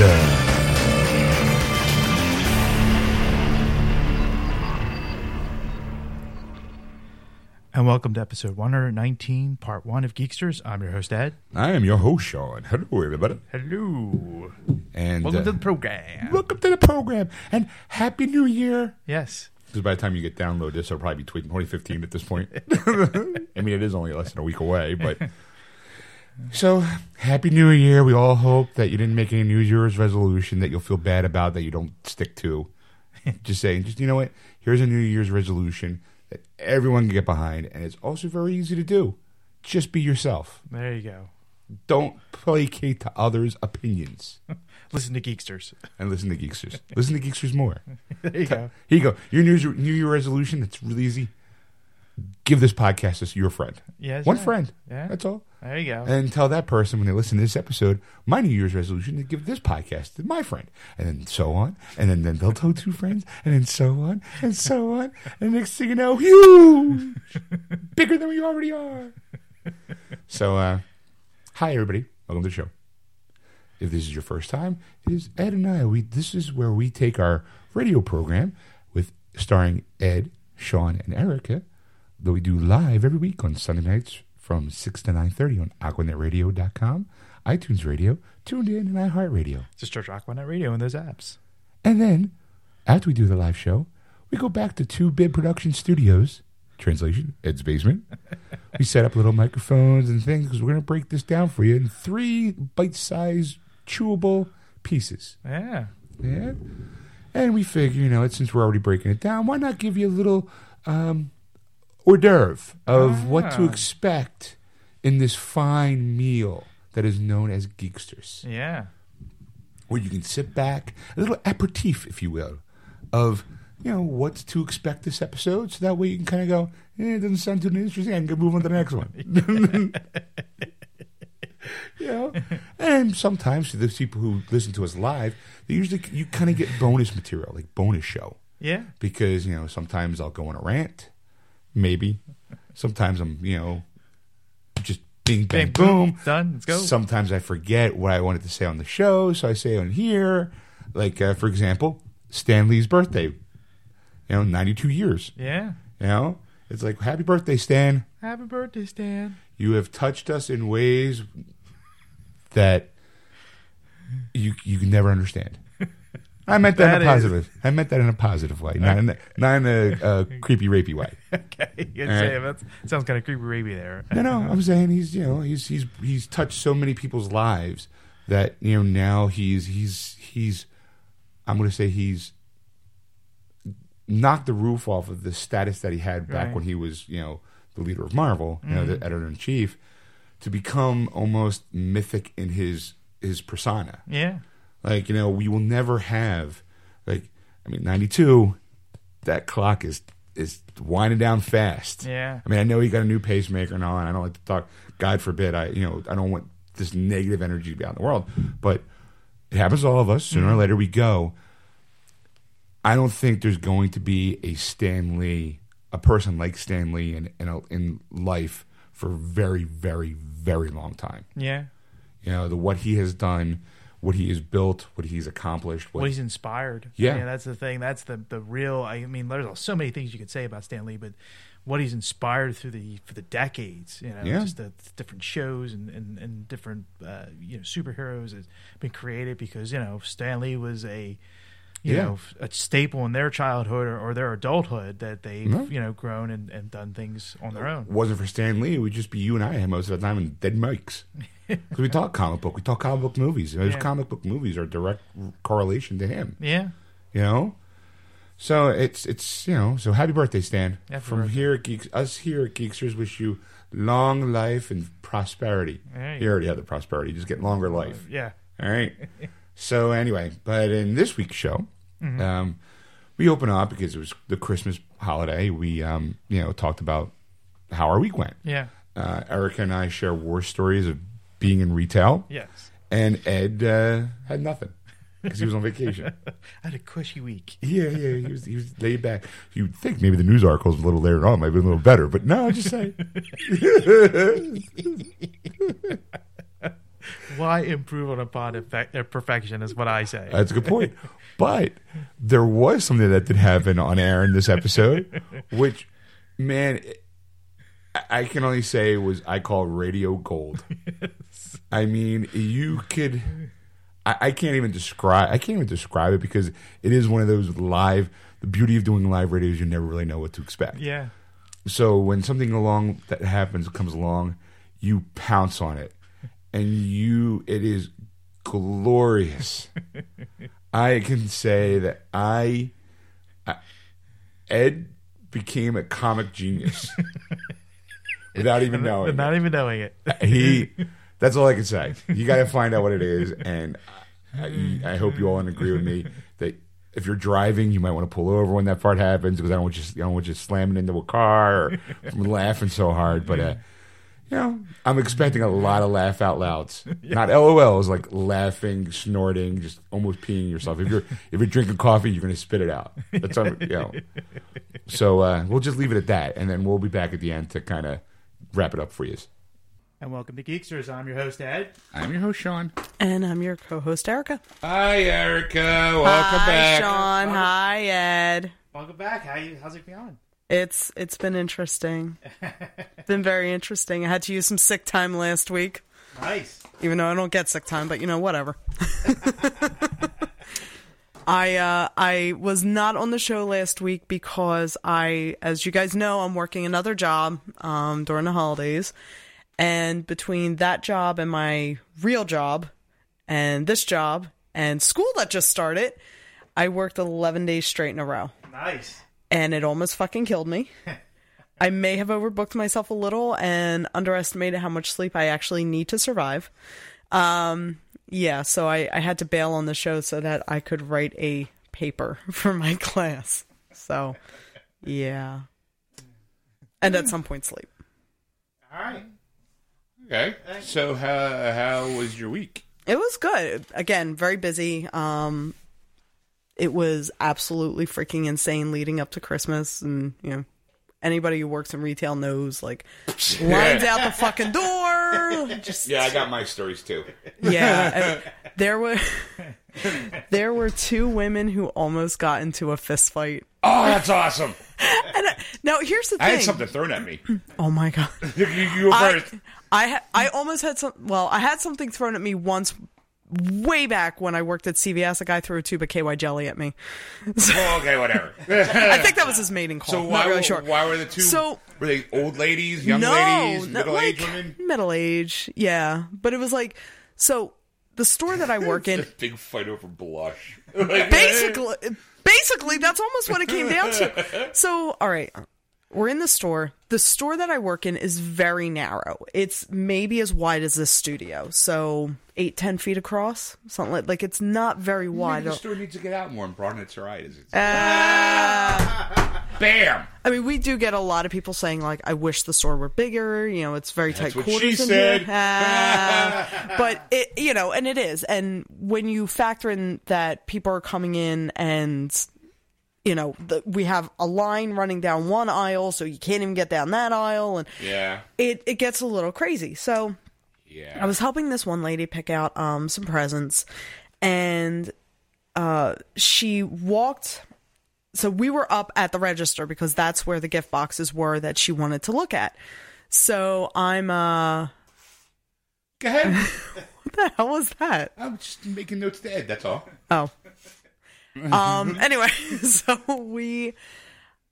Geeksters. And welcome to episode 119, part one of Geeksters. I'm your host, Ed. I am your host, Sean. Hello, everybody. Hello. And welcome to the program. Welcome to the program. And Happy New Year. Yes. Because by the time you get download this, I'll probably be tweeting 2015 at this point. I mean, it is only less than a week away, but... So, Happy New Year. We all hope that you didn't make any New Year's resolution that you'll feel bad about, that you don't stick to. Just saying, you know what? Here's a New Year's resolution that everyone can get behind, and it's also very easy to do. Just be yourself. There you go. Don't placate to others' opinions. Listen to Geeksters. And listen to Geeksters. Listen to Geeksters more. There you go. Here you go. Your New Year resolution, it's really easy. Give this podcast to your friend. Yes, one friend. Yeah. That's all. There you go. And tell that person when they listen to this episode, my New Year's resolution to give this podcast to my friend. And then so on. And then they'll tell two friends. And then so on. And so on. And next thing you know, huge. Bigger than we already are. So, hi, everybody. Welcome to the show. If this is your first time, it is Ed and I. This is where we take our radio program with starring Ed, Sean, and Erica. That we do live every week on Sunday nights from 6 to 9:30 on AquanetRadio.com, iTunes Radio, TuneIn, and iHeartRadio. Just search Aquanet Radio in those apps. And then, after we do the live show, we go back to 2-Bit Production Studios, translation, Ed's basement. We set up little microphones and things because we're going to break this down for you in 3 bite-sized, chewable pieces. Yeah. Yeah. And we figure, you know, since we're already breaking it down, why not give you a little... hors d'oeuvre of what to expect in this fine meal that is known as Geeksters. Yeah. Where you can sit back, a little aperitif, if you will, of, you know, what's to expect this episode. So that way you can kind of go, it doesn't sound too interesting. I can move on to the next one. You know? And sometimes to those people who listen to us live, they usually, you kind of get bonus material, like bonus show. Yeah. Because, you know, sometimes I'll go on a rant. Maybe. Sometimes I'm, you know, just bing, bang, bang boom. Done. Let's go. Sometimes I forget what I wanted to say on the show, so I say on here. Like, for example, Stan Lee's birthday. You know, 92 years. Yeah. You know? It's like, happy birthday, Stan. Happy birthday, Stan. You have touched us in ways that you can never understand. I meant that in a positive. I meant that in a positive way, not in a creepy rapey way. Okay, you that sounds kind of creepy rapey there. No, I'm saying he's, you know, he's touched so many people's lives that, you know, now he's I'm going to say he's knocked the roof off of the status that he had back when he was, you know, the leader of Marvel, you know, the editor in chief, to become almost mythic in his persona. Yeah. Like, you know, we will never have, like, I mean, 92, that clock is winding down fast. Yeah. I mean, I know he got a new pacemaker and all, and I don't like to talk, God forbid, I don't want this negative energy to be out in the world, but it happens to all of us. Sooner or later we go. I don't think there's going to be a Stan Lee, a person like Stan Lee in life for a very, very, very long time. Yeah. You know, what he has done... What he has built, what he's accomplished. What he's inspired. Yeah. Yeah, that's the thing. That's the real... I mean, there's so many things you could say about Stan Lee, but what he's inspired for the decades, you know, just the different shows and different, you know, superheroes has been created because, you know, Stan Lee was a... You know, a staple in their childhood or their adulthood that they've, you know, grown and done things on their own. It wasn't for Stan Lee, it would just be you and I most of the time and dead mics. Because we talk comic book, we talk comic book movies. You know, those comic book movies are a direct correlation to him. Yeah. You know? So it's you know, so happy birthday, Stan. Happy birthday. Us here at Geeksters wish you long life and prosperity. You already have the prosperity, you just get longer life. Yeah. All right. So anyway, but in this week's show, we open up because it was the Christmas holiday. We, you know, talked about how our week went. Yeah. Erica and I share war stories of being in retail. Yes. And Ed had nothing because he was on vacation. I had a cushy week. Yeah. He was laid back. You'd think maybe the news articles a little later on might be a little better, but no, just saying. Why improve upon perfection is what I say. That's a good point. But there was something that did happen on air in this episode, which, man, I can only say was I call radio gold. Yes. I mean, you could... I can't even describe it because it is one of those live... The beauty of doing live radio is you never really know what to expect. Yeah. So when something along that happens comes along, you pounce on it, and it is glorious. I can say that Ed became a comic genius without even knowing. Without even knowing it. That's all I can say. You got to find out what it is, and I hope you all agree with me that. If you're driving, you might want to pull over when that part happens because I don't want you slamming into a car or laughing so hard. But, you know, I'm expecting a lot of laugh out louds. Yeah. Not LOLs, like laughing, snorting, just almost peeing yourself. If you're drinking coffee, you're going to spit it out. That's you know. So we'll just leave it at that, and then we'll be back at the end to kind of wrap it up for you. And welcome to Geeksters. I'm your host, Ed. I'm your host, Sean. And I'm your co-host, Erica. Hi, Erica. Welcome back. Hi, Sean. Hi, Ed. Welcome back. How's it going? It's been interesting. It's been very interesting. I had to use some sick time last week. Nice. Even though I don't get sick time, but, you know, whatever. I was not on the show last week because as you guys know, I'm working another job during the holidays. And between that job and my real job and this job and school that just started, I worked 11 days straight in a row. Nice. And it almost fucking killed me. I may have overbooked myself a little and underestimated how much sleep I actually need to survive. So I had to bail on the show so that I could write a paper for my class. So, yeah. And at some point sleep. All right. Okay, so how was your week? It was good. Again, very busy. It was absolutely freaking insane leading up to Christmas. And, you know, anybody who works in retail knows, like, lines out the fucking door. Yeah, I got my stories, too. Yeah, there were two women who almost got into a fist fight. Oh, that's awesome. Now, here's the thing. I had something thrown at me. Oh, my God. You were first. I almost had some. Well, I had something thrown at me once, way back when I worked at CVS. A guy threw a tube of KY jelly at me. So, okay, whatever. I think that was his mating call. So not really sure. Why were the two? So, were they old ladies, young ladies, middle-aged women? Middle age, yeah. But it was like so. The store that I work in, big fight over blush. Basically, that's almost what it came down to. So, all right. We're in the store. The store that I work in is very narrow. It's maybe as wide as this studio. So 8-10 feet across. Something like it's not very wide. Maybe the store needs to get out more and broaden its horizons. Bam! I mean, we do get a lot of people saying, like, I wish the store were bigger. You know, it's very tight quarters in here. That's what she said. But, it, you know, and it is. And when you factor in that people are coming in and... You know, we have a line running down one aisle, so you can't even get down that aisle, and it gets a little crazy. So, I was helping this one lady pick out some presents, and she walked. So we were up at the register because that's where the gift boxes were that she wanted to look at. So I'm Go ahead. What the hell was that? I'm just making notes to Ed. That's all. Oh. Anyway, so we,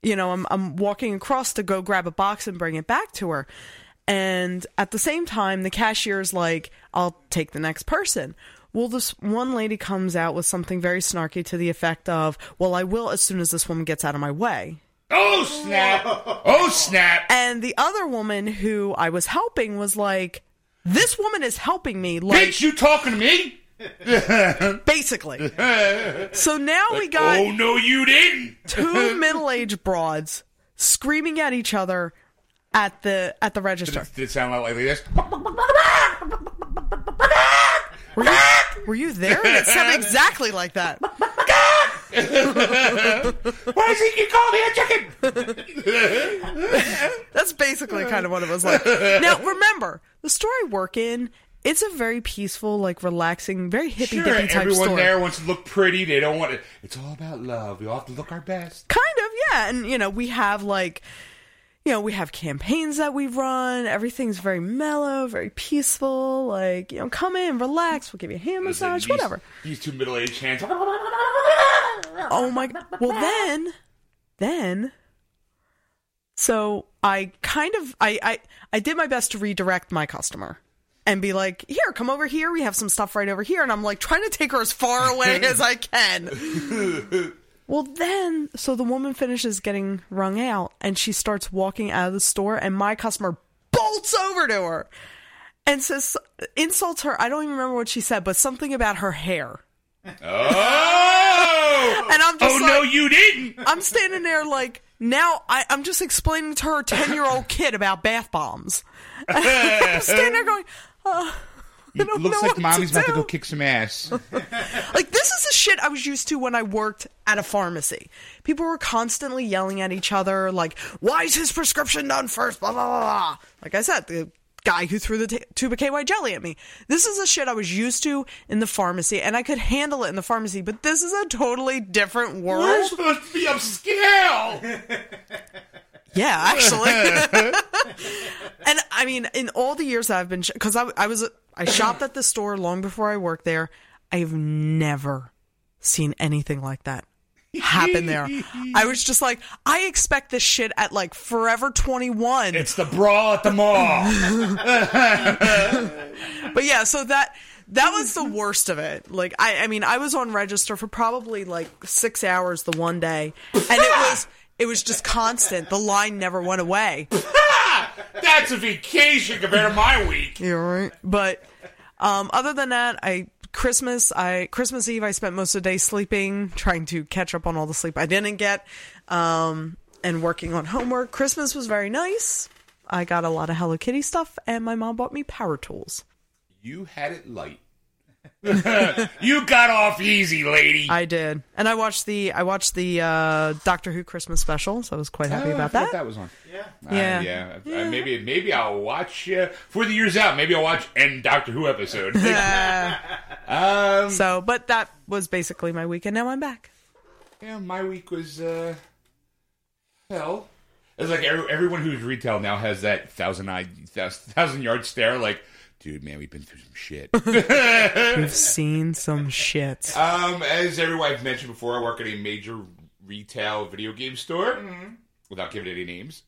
you know, I'm walking across to go grab a box and bring it back to her. And at the same time, the cashier's like, I'll take the next person. Well, this one lady comes out with something very snarky to the effect of, well, I will as soon as this woman gets out of my way. Oh, snap. Oh, snap. And the other woman who I was helping was like, this woman is helping me. Like, bitch, you talking to me? Basically. So now we got... Oh, no, you didn't! Two middle-aged broads screaming at each other at the register. Did it sound like this? Were you there? It sounded exactly like that. Why is he call me a chicken? That's basically kind of what it was like. Now, remember, the store I work in It's a very peaceful, like relaxing, very hippie dippy type everyone story. There wants to look pretty. They don't want it. It's all about love. We all have to look our best. Kind of, yeah. And we have campaigns that we've run. Everything's very mellow, very peaceful. Like, come in, relax. We'll give you a hand massage, whatever. These two middle-aged hands. Oh my! Well, then. So I kind of I did my best to redirect my customer. And be like, here, come over here. We have some stuff right over here. And I'm like trying to take her as far away as I can. Well, then, so the woman finishes getting wrung out and she starts walking out of the store and my customer bolts over to her and says, insults her. I don't even remember what she said, but something about her hair. Oh! And I'm just no, you didn't! I'm standing there like, now I'm just explaining to her 10-year-old kid about bath bombs. I'm standing there going, it looks like mommy's about to go kick some ass. Like, this is the shit I was used to when I worked at a pharmacy. People were constantly yelling at each other, like, why is his prescription done first? Blah, blah, blah, blah. Like I said, the guy who threw the tube of KY jelly at me. This is the shit I was used to in the pharmacy, and I could handle it in the pharmacy, but this is a totally different world. We're supposed to be upscale! Yeah, actually. And I mean, in all the years that I've been, because I shopped at the store long before I worked there. I've never seen anything like that happen there. I was just like, I expect this shit at like Forever 21. It's the brawl at the mall. But yeah, so that was the worst of it. Like, I mean, I was on register for probably like 6 hours the one day, and it was just constant. The line never went away. That's a vacation compared to my week. Yeah, right. But other than that, Christmas Eve, I spent most of the day sleeping, trying to catch up on all the sleep I didn't get, and working on homework. Christmas was very nice. I got a lot of Hello Kitty stuff, and my mom bought me power tools. You had it light. You got off easy, lady. I did, and I watched the Doctor Who Christmas special, so I was quite happy about that. That was on. Yeah, yeah. Maybe I'll watch for the years out. Maybe I'll watch an Doctor Who episode. But that was basically my week, and now I'm back. Yeah, my week was hell. It's like everyone who's retail now has that thousand yard stare, like. Dude, man, we've been through some shit. We've seen some shit. As everyone I've mentioned before, I work at a major retail video game store. Mm-hmm. Without giving any names.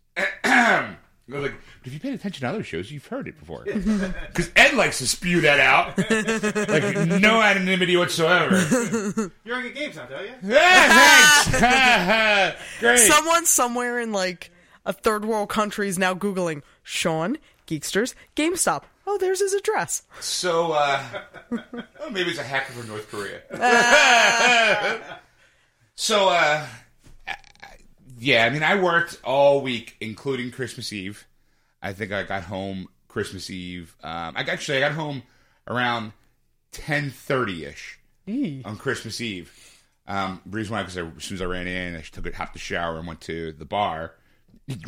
I was like, if you paid attention to other shows, you've heard it before. Because Ed likes to spew that out. Like, no anonymity whatsoever. You're on your games now, don't you? Yeah, thanks! Great. Someone somewhere in, like, a third world country is now Googling, Sean, Geeksters, GameStop. Oh, there's his address. So, maybe it's a hacker from North Korea. I worked all week, including Christmas Eve. I think I got home Christmas Eve. I got home around 10:30-ish on Christmas Eve. Reason why, because as soon as I ran in, I hopped the shower and went to the bar.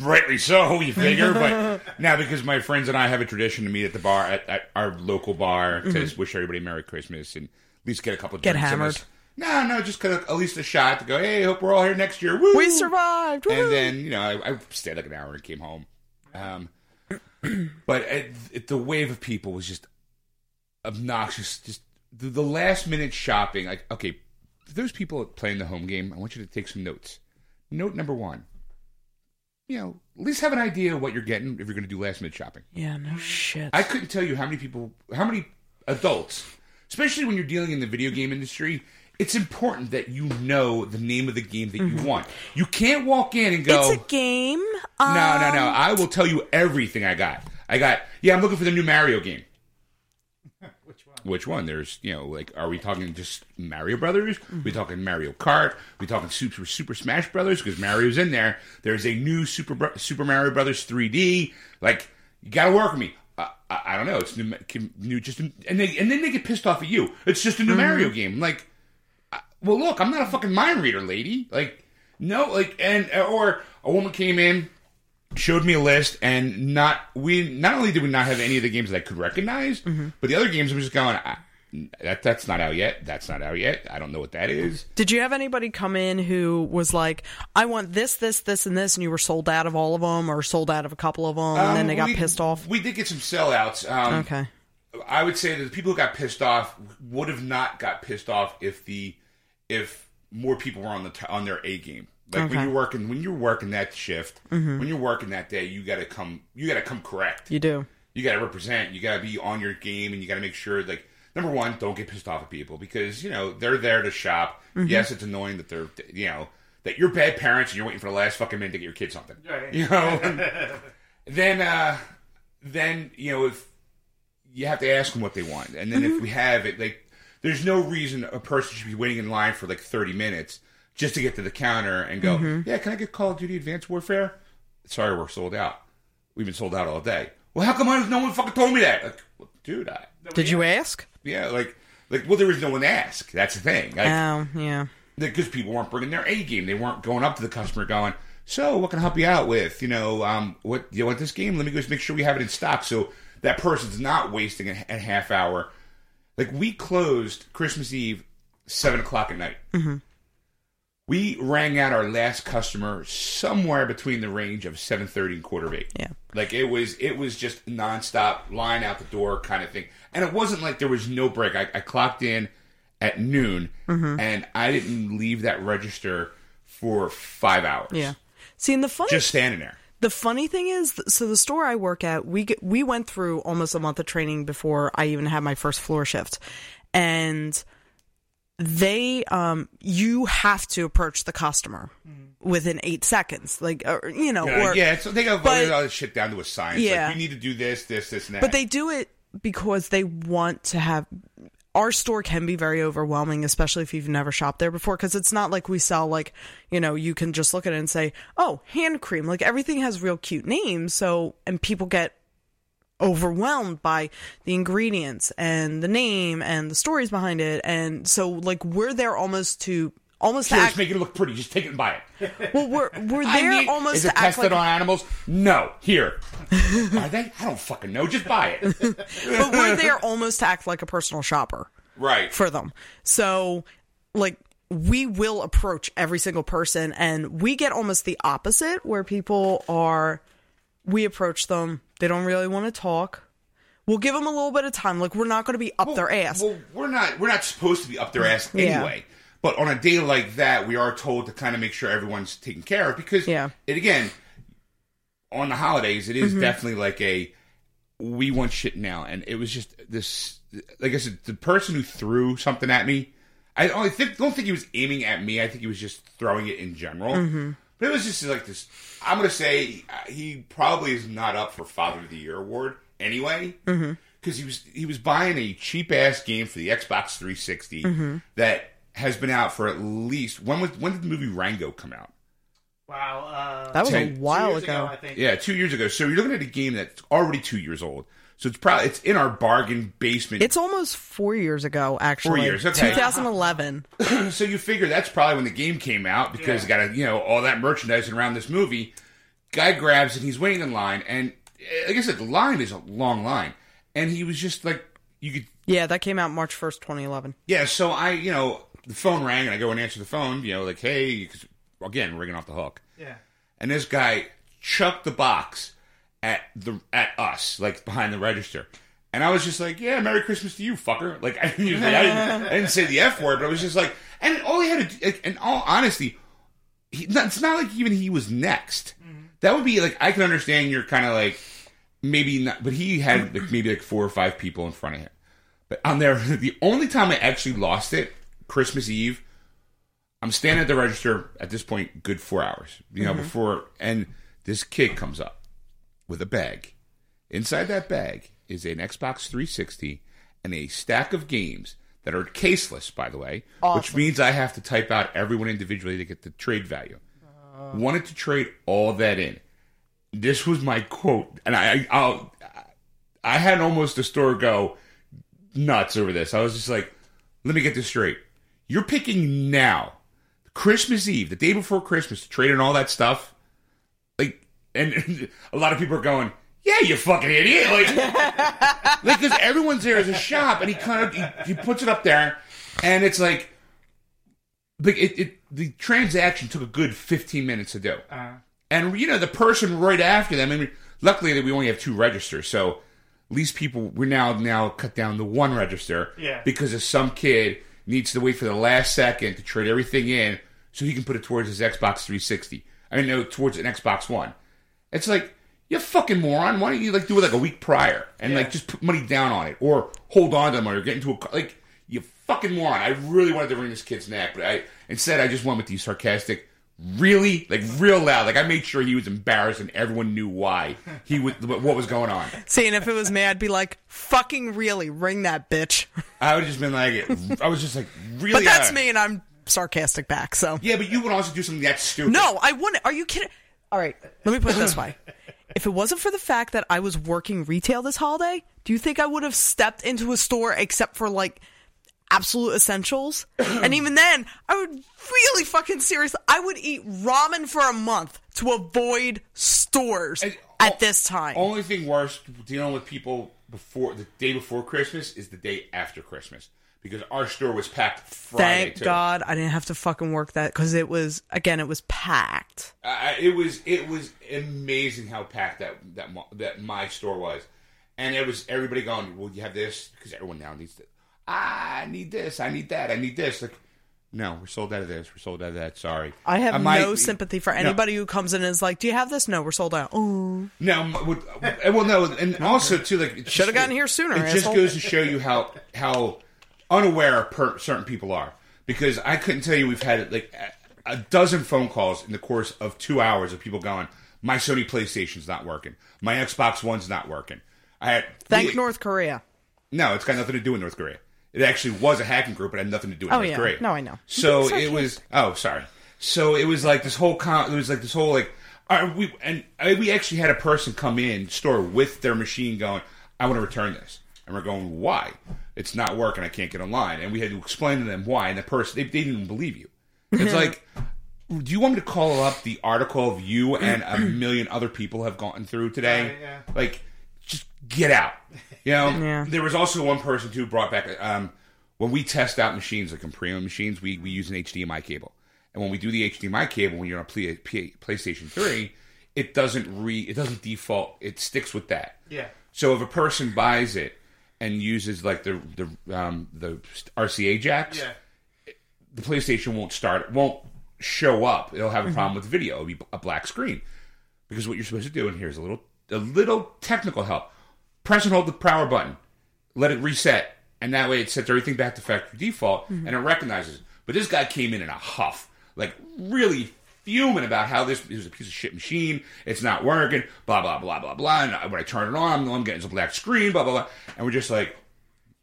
Rightly so, you figure, but now because my friends and I have a tradition to meet at the bar, at our local bar, to mm-hmm. wish everybody Merry Christmas and at least get a couple of drinks. Get hammered. No, just kind of at least a shot to go, hey, hope we're all here next year. Woo! We survived. Woo! And then, I stayed like an hour and came home. But the wave of people was just obnoxious. Just the last minute shopping. Like, okay, for those people playing the home game, I want you to take some notes. Note number one. At least have an idea of what you're getting if you're going to do last-minute shopping. Yeah, no shit. I couldn't tell you how many adults, especially when you're dealing in the video game industry, it's important that you know the name of the game that mm-hmm. you want. You can't walk in and go... It's a game? No. I will tell you everything I got. I'm looking for the new Mario game. Which one? There's, are we talking just Mario Brothers? Mm-hmm. We talking Mario Kart? We talking Super Smash Brothers? Because Mario's in there. There's a new Super Mario Brothers 3D. Like, you got to work with me. I don't know. It's new just, and then they get pissed off at you. It's just a new mm-hmm. Mario game. Like, well, look, I'm not a fucking mind reader, lady. Like, no, like, or a woman came in. showed me a list, and not only did we not have any of the games that I could recognize, mm-hmm. but the other games were just going, that's not out yet. That's not out yet. I don't know what that is. Did you have anybody come in who was like, I want this, this, this, and this, and you were sold out of all of them or sold out of a couple of them, and then they got pissed off? We did get some sellouts. Okay. I would say that the people who got pissed off would have not got pissed off if more people were on their A game. Like okay. when you're working that shift, mm-hmm. when you're working that day, you gotta come correct. You do. You gotta represent. You gotta be on your game, and you gotta make sure, like, number one, don't get pissed off at people, because they're there to shop. Mm-hmm. Yes, it's annoying that they're that you're bad parents and you're waiting for the last fucking minute to get your kid something. Right. Then if you have to ask them what they want, and then mm-hmm. if we have it, like, there's no reason a person should be waiting in line for like 30 minutes. Just to get to the counter and go, mm-hmm. yeah, can I get Call of Duty Advanced Warfare? Sorry, we're sold out. We've been sold out all day. Well, how come no one fucking told me that? Like, well, dude, did you ask? Yeah, well, there was no one to ask. That's the thing. Yeah. Because people weren't bringing their A game. They weren't going up to the customer going, so what can I help you out with? What you want this game? Let me just make sure we have it in stock so that person's not wasting a half hour. Like, we closed Christmas Eve, 7 o'clock at night. Mm-hmm. We rang out our last customer somewhere between the range of 7:30 and 8:15. Yeah, like it was just nonstop line out the door kind of thing, and it wasn't like there was no break. I clocked in at noon, mm-hmm. and I didn't leave that register for 5 hours. Yeah, see, and just standing there. The funny thing is, so the store I work at, we went through almost a month of training before I even had my first floor shift, and. They, you have to approach the customer within 8 seconds, So they got voted all this shit down to a science. Yeah, like, you need to do this, this, this, and that. But they do it because they want to have. Our store can be very overwhelming, especially if you've never shopped there before, because it's not like we sell you can just look at it and say, oh, hand cream. Like, everything has real cute names, and people get. Overwhelmed by the ingredients and the name and the stories behind it, and so we're there almost sure, to just make it look pretty. Just take it and buy it. Well, we're there almost to act like. Is it tested on animals? No. Here, are they? I don't fucking know. Just buy it. But we're there almost to act like a personal shopper, right? For them, so we will approach every single person, and we get almost the opposite where people are. We approach them. They don't really want to talk. We'll give them a little bit of time. Like, we're not going to be up their ass. Well, we're not supposed to be up their ass anyway. Yeah. But on a day like that, we are told to kind of make sure everyone's taken care of because, again, on the holidays, it is mm-hmm. definitely we want shit now. And it was just this, like I said, the person who threw something at me, I don't think he was aiming at me. I think he was just throwing it in general. Mm-hmm. But it was just like this. I'm going to say he probably is not up for Father of the Year award anyway. Mm-hmm. Because he was buying a cheap-ass game for the Xbox 360 mm-hmm. that has been out for at least... When did the movie Rango come out? Wow. That was a while ago, I think. Yeah, 2 years ago. So you're looking at a game that's already 2 years old. So it's in our bargain basement. It's almost 4 years ago, actually. 4 years, okay. 2011. So you figure that's probably when the game came out because you got all that merchandise around this movie. Guy grabs it, he's waiting in line, and like I said, the line is a long line, and he was just like, you could. Yeah, that came out March 1st, 2011. Yeah, so I the phone rang and I go and answer the phone, hey, 'cause again, ringing off the hook. Yeah, and this guy chucked the box. At us, behind the register. And I was just like, yeah, Merry Christmas to you, fucker. Like, I didn't say the F word, but I was just like, and all he had to do, in all honesty, it's not like even he was next. Mm-hmm. That would be I can understand you're kind of maybe not, but he had maybe 4 or 5 people in front of him. But I'm there, the only time I actually lost it, Christmas Eve, I'm standing at the register at this point, good 4 hours, mm-hmm. before, and this kid comes up. With a bag. Inside that bag is an Xbox 360 and a stack of games that are caseless, by the way. Awesome. Which means I have to type out everyone individually to get the trade value. Wanted to trade all that in. This was my quote. And I had almost the store go nuts over this. I was just like, let me get this straight. You're picking now, Christmas Eve, the day before Christmas, to trade in all that stuff? And a lot of people are going, yeah, you fucking idiot. Like, because everyone's there as a shop, and he kind of, he puts it up there, and it's like, the transaction took a good 15 minutes to do. And, you know, the person right after them, I mean, luckily we only have two registers, so at least people, we're now cut down to one register. Yeah. Because if some kid needs to wait for the last second to trade everything in so he can put it towards his Xbox 360. I mean, no, towards an Xbox One. It's like, you fucking moron. Why don't you, like, do it, like, a week prior and, like, just put money down on it or hold on to them or get into a... Like, you fucking moron. I really wanted to wring this kid's neck, but instead I just went with the sarcastic, really, like, real loud. Like, I made sure he was embarrassed and everyone knew why he was, what was going on. See, and if it was me, I'd be like, fucking really, ring that bitch. I would have just been like, I was just like, really... But that's me, and I'm sarcastic back, so... Yeah, but you would also do something that stupid. No, I wouldn't. Are you kidding? All right, let me put it this way. If it wasn't for the fact that I was working retail this holiday, do you think I would have stepped into a store except for, like, absolute essentials? And even then, I would really fucking seriously, I would eat ramen for a month to avoid stores at this time. Only thing worse dealing with people before the day before Christmas is the day after Christmas. Because our store was packed Friday, too. Thank God I didn't have to fucking work that, because it was, again, it was packed. It was amazing how packed that my store was. And it was everybody going, well, you have this? Because everyone now needs this. I need this. I need that. I need this. Like, no, we're sold out of this. We're sold out of that. Sorry. I have no sympathy for anybody who comes in and is like, do you have this? No, we're sold out. Ooh. No. Well, no. And also, too, like... It should have gotten here sooner. It just goes to show you how unaware certain people are, because I couldn't tell you we've had like a dozen phone calls in the course of 2 hours of people going, my Sony PlayStation's not working, my Xbox One's not working. North Korea. No, it's got nothing to do with North Korea. It actually was a hacking group, but it had nothing to do with North Korea. No, I know. So it was. Oh, sorry. So it was like this whole. It was like this whole like. We actually had a person come in store with their machine going, I want to return this. And we're going, why? It's not working. I can't get online. And we had to explain to them why. And the person, they didn't believe you. It's like, do you want me to call up the article of you and a million other people have gone through today? Yeah. Like, just get out. You know, There was also one person who brought back, when we test out machines, like in premium machines, we use an HDMI cable. And when we do the HDMI cable, when you're on a PlayStation 3, it doesn't default. It sticks with that. Yeah. So if a person buys it, and uses like the RCA jacks, the PlayStation won't show up. It'll have a problem with the video. It'll be a black screen. Because what you're supposed to do, and here's a little technical help, press and hold the power button, let it reset, and that way it sets everything back to factory default, and it recognizes it. But this guy came in a huff, like really fuming about how this is a piece of shit machine, it's not working, blah, blah, blah, blah, blah, and when I turn it on, I'm getting some black screen, blah, blah, blah, and we're just like,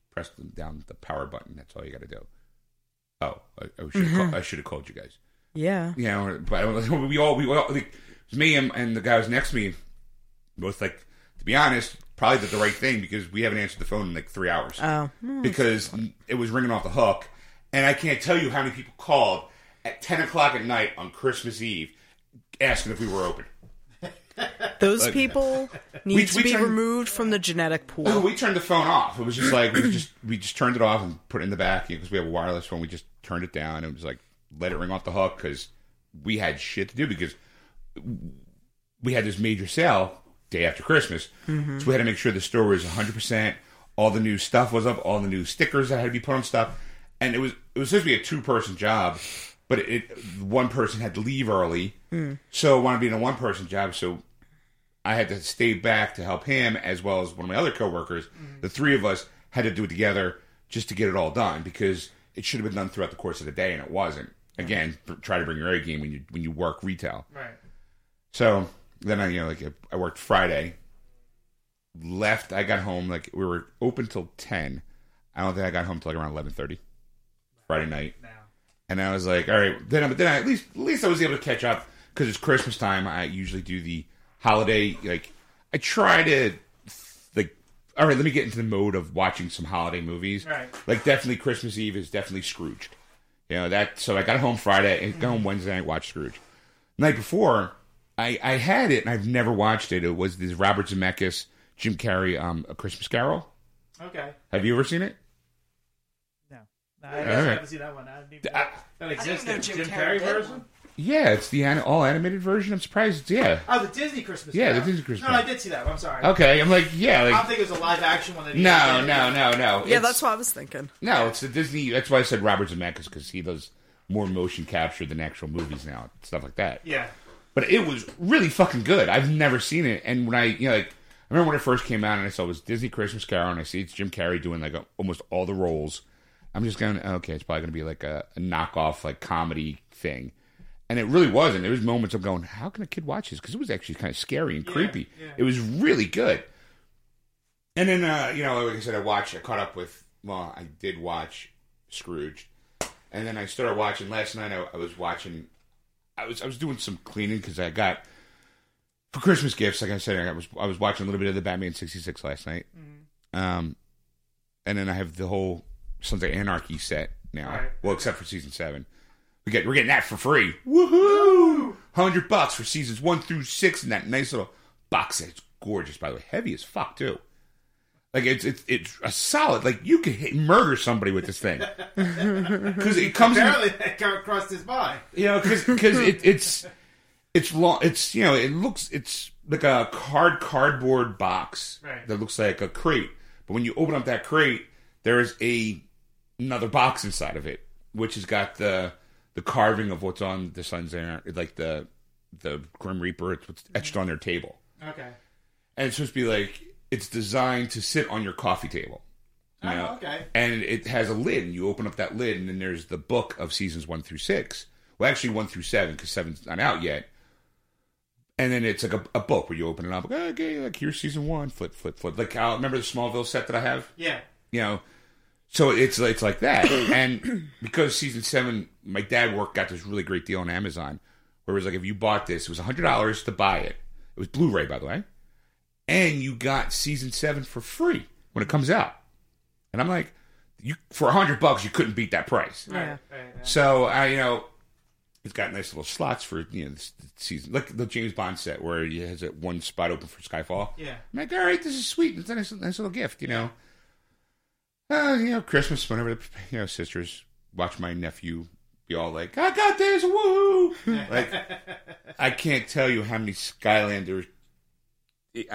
press down the power button, that's all you gotta do. Oh, I should have called you guys. Yeah. You know, but we all like, me and the guy who's next to me, both like, to be honest, probably did the right thing, because we haven't answered the phone in like 3 hours. Oh. Because it was ringing off the hook, and I can't tell you how many people called at 10 o'clock at night on Christmas Eve, asking if we were open. Those people need to be removed from the genetic pool. Oh, we turned the phone off. It was just like, we just turned it off and put it in the back, because we have a wireless phone. We just turned it down and was like, let it ring off the hook, because we had shit to do, because we had this major sale day after Christmas. So we had to make sure the store was 100%. All the new stuff was up. All the new stickers that had to be put on stuff. And it was supposed to be a two-person job. But one person had to leave early, so I wanted to be in a one-person job, so I had to stay back to help him, as well as one of my other coworkers. The three of us had to do it together just to get it all done, because it should have been done throughout the course of the day, and it wasn't. Again, try to bring your A game when you work retail. Right. So then I worked Friday, left. I got home we were open till 10. I don't think I got home till around 11:30 Friday night. Now. And I was like, all right. Then I, at least I was able to catch up, because it's Christmas time. I usually do the holiday. Like, I try to all right, let me get into the mode of watching some holiday movies. Right. Like, definitely Christmas Eve is definitely Scrooged. You know that. So I got home Friday and got home Wednesday night, watched Scrooge. Night before, I had it, and I've never watched it. It was this Robert Zemeckis, Jim Carrey, A Christmas Carol. Okay. Have you ever seen it? No, I haven't seen that one. I didn't even know that existed. I didn't know Jim Carrey version? One. Yeah, it's the all animated version. I'm surprised. Yeah. Oh, the Disney Christmas. Yeah, the Disney Christmas. No, I did see that one. I'm sorry. Okay, I'm like, yeah. Like, I don't think it was a live action one. That no. Yeah, that's what I was thinking. No, it's the Disney. That's why I said Robert Zemeckis, because he does more motion capture than actual movies now, stuff like that. Yeah. But it was really fucking good. I've never seen it, and when I, you know, like, I remember when it first came out, and I saw it was Disney Christmas Carol, and I see it's Jim Carrey doing like almost all the roles. I'm just going, okay, it's probably going to be like a knockoff, like comedy thing. And it really wasn't. There was moments of going, how can a kid watch this? Because it was actually kind of scary and creepy. Yeah. It was really good. And then, you know, like I said, I did watch Scrooge. And then I started watching, last night I was doing some cleaning because I got, for Christmas gifts, like I said, I was watching a little bit of the Batman 66 last night. Mm-hmm. And then I have the whole Sons of Anarchy set now. Right. Well, except for season 7. We're getting that for free. Woohoo! $100 for seasons 1 through 6 in that nice little box set. It's gorgeous, by the way. Heavy as fuck, too. Like, it's a solid, like, you could murder somebody with this thing. Because it comes that crossed his mind. You know, because it's long, it's, you know, it looks, it's like a cardboard box that looks like a crate. But when you open up that crate, there is another box inside of it, which has got the carving of what's on the Sons of Anarchy, like the Grim Reaper. It's what's etched on their table. Okay. And it's supposed to be like, it's designed to sit on your coffee table. Oh, okay. And it has a lid, and you open up that lid, and then there's the book of seasons 1 through 6. Well, actually 1 through 7, because 7's not out yet. And then it's like a book where you open it up, like, okay, like, here's season 1, flip, flip, flip. Like, remember the Smallville set that I have? Yeah. You know, so it's like that. And because season 7, my dad got this really great deal on Amazon where it was like, if you bought this, it was $100 to buy it. It was Blu-ray, by the way. And you got season 7 for free when it comes out. And I'm like, for $100, you couldn't beat that price. Yeah. So, you know, it's got nice little slots for, you know, this season. Like the James Bond set where it has that one spot open for Skyfall. Yeah. I'm like, all right, this is sweet. It's a nice little gift, you know. You know, Christmas, whenever the, you know, sisters watch my nephew be all like, I got this, woo! Like, I can't tell you how many Skylanders. Like,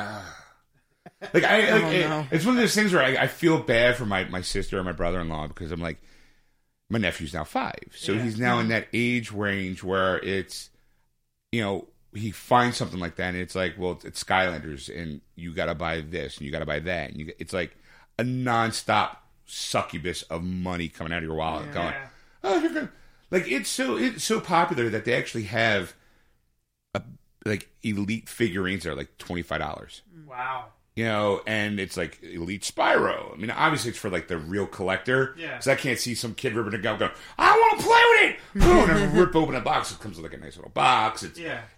it's one of those things where I feel bad for my sister and my brother-in-law, because I'm like, my nephew's now 5. So he's now in that age range where it's, you know, he finds something like that, and it's like, well, it's Skylanders, and you got to buy this, and you got to buy that. And it's like a nonstop succubus of money coming out of your wallet, going, oh, you're gonna, like, it's so popular that they actually have like elite figurines that are like $25. Wow. You know, and it's like elite Spyro. I mean, obviously it's for like the real collector. Yeah. So I can't see some kid ripping a gun going, I want to play with it. Boom, and rip open a box. It comes with like a nice little box.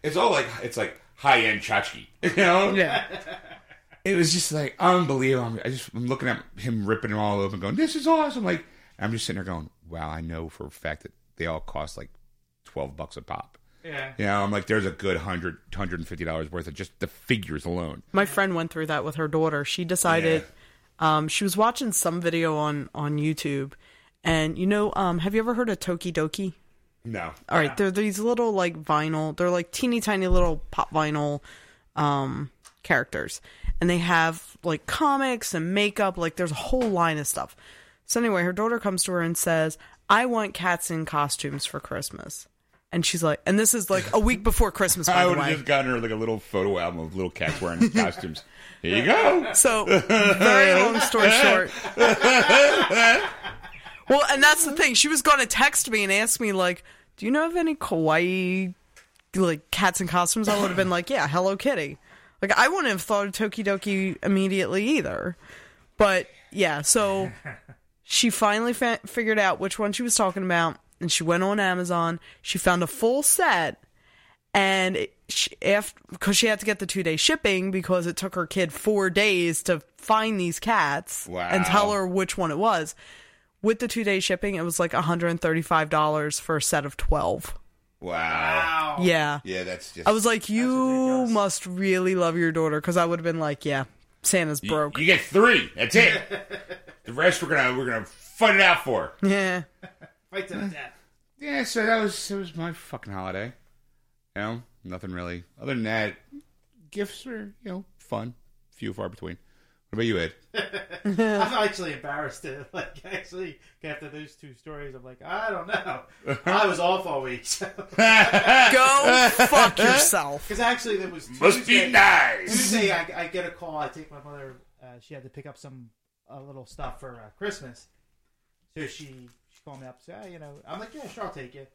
It's all like, it's like high end tchotchke. You know? Yeah. It was just like unbelievable. I'm looking at him ripping it all open, going, "This is awesome!" Like, I'm just sitting there going, "Wow, I know for a fact that they all cost like $12 a pop." Yeah, you know, I'm like, "There's a good $150 worth of just the figures alone." My friend went through that with her daughter. She decided she was watching some video on YouTube, and you know, have you ever heard of Tokidoki? No. All right, they're these little like vinyl. They're like teeny tiny little pop vinyl characters. And they have, like, comics and makeup. Like, there's a whole line of stuff. So anyway, her daughter comes to her and says, I want cats in costumes for Christmas. And she's like, and this is, like, a week before Christmas, by the way. I would have just gotten her, like, a little photo album of little cats wearing costumes. Here you go. So, very long story short. Well, and that's the thing. She was going to text me and ask me, like, do you know of any kawaii, like, cats in costumes? I would have been like, yeah, Hello Kitty. Like, I wouldn't have thought of Tokidoki immediately either. But, yeah, so she finally figured out which one she was talking about, and she went on Amazon. She found a full set, and because she had to get the 2-day shipping because it took her kid 4 days to find these cats and tell her which one it was. With the 2-day shipping, it was like $135 for a set of 12. Wow. Yeah. Yeah, that's just... I was like, you must really love your daughter, because I would have been like, yeah, Santa's broke. You get three. That's it. The rest we're gonna fight it out for. Yeah. Fight to the death. Yeah, so it was my fucking holiday. You know, nothing really. Other than that, gifts were, you know, fun. Few far between. What about you, Ed? I'm actually embarrassed to, after those two stories, I'm like, I don't know. I was off all week, so. Go fuck yourself. Because actually, there was Tuesday. Must be nice. Tuesday, I get a call. I take my mother. She had to pick up some little stuff for Christmas. So she called me up and said, oh, you know, I'm like, yeah, sure, I'll take it.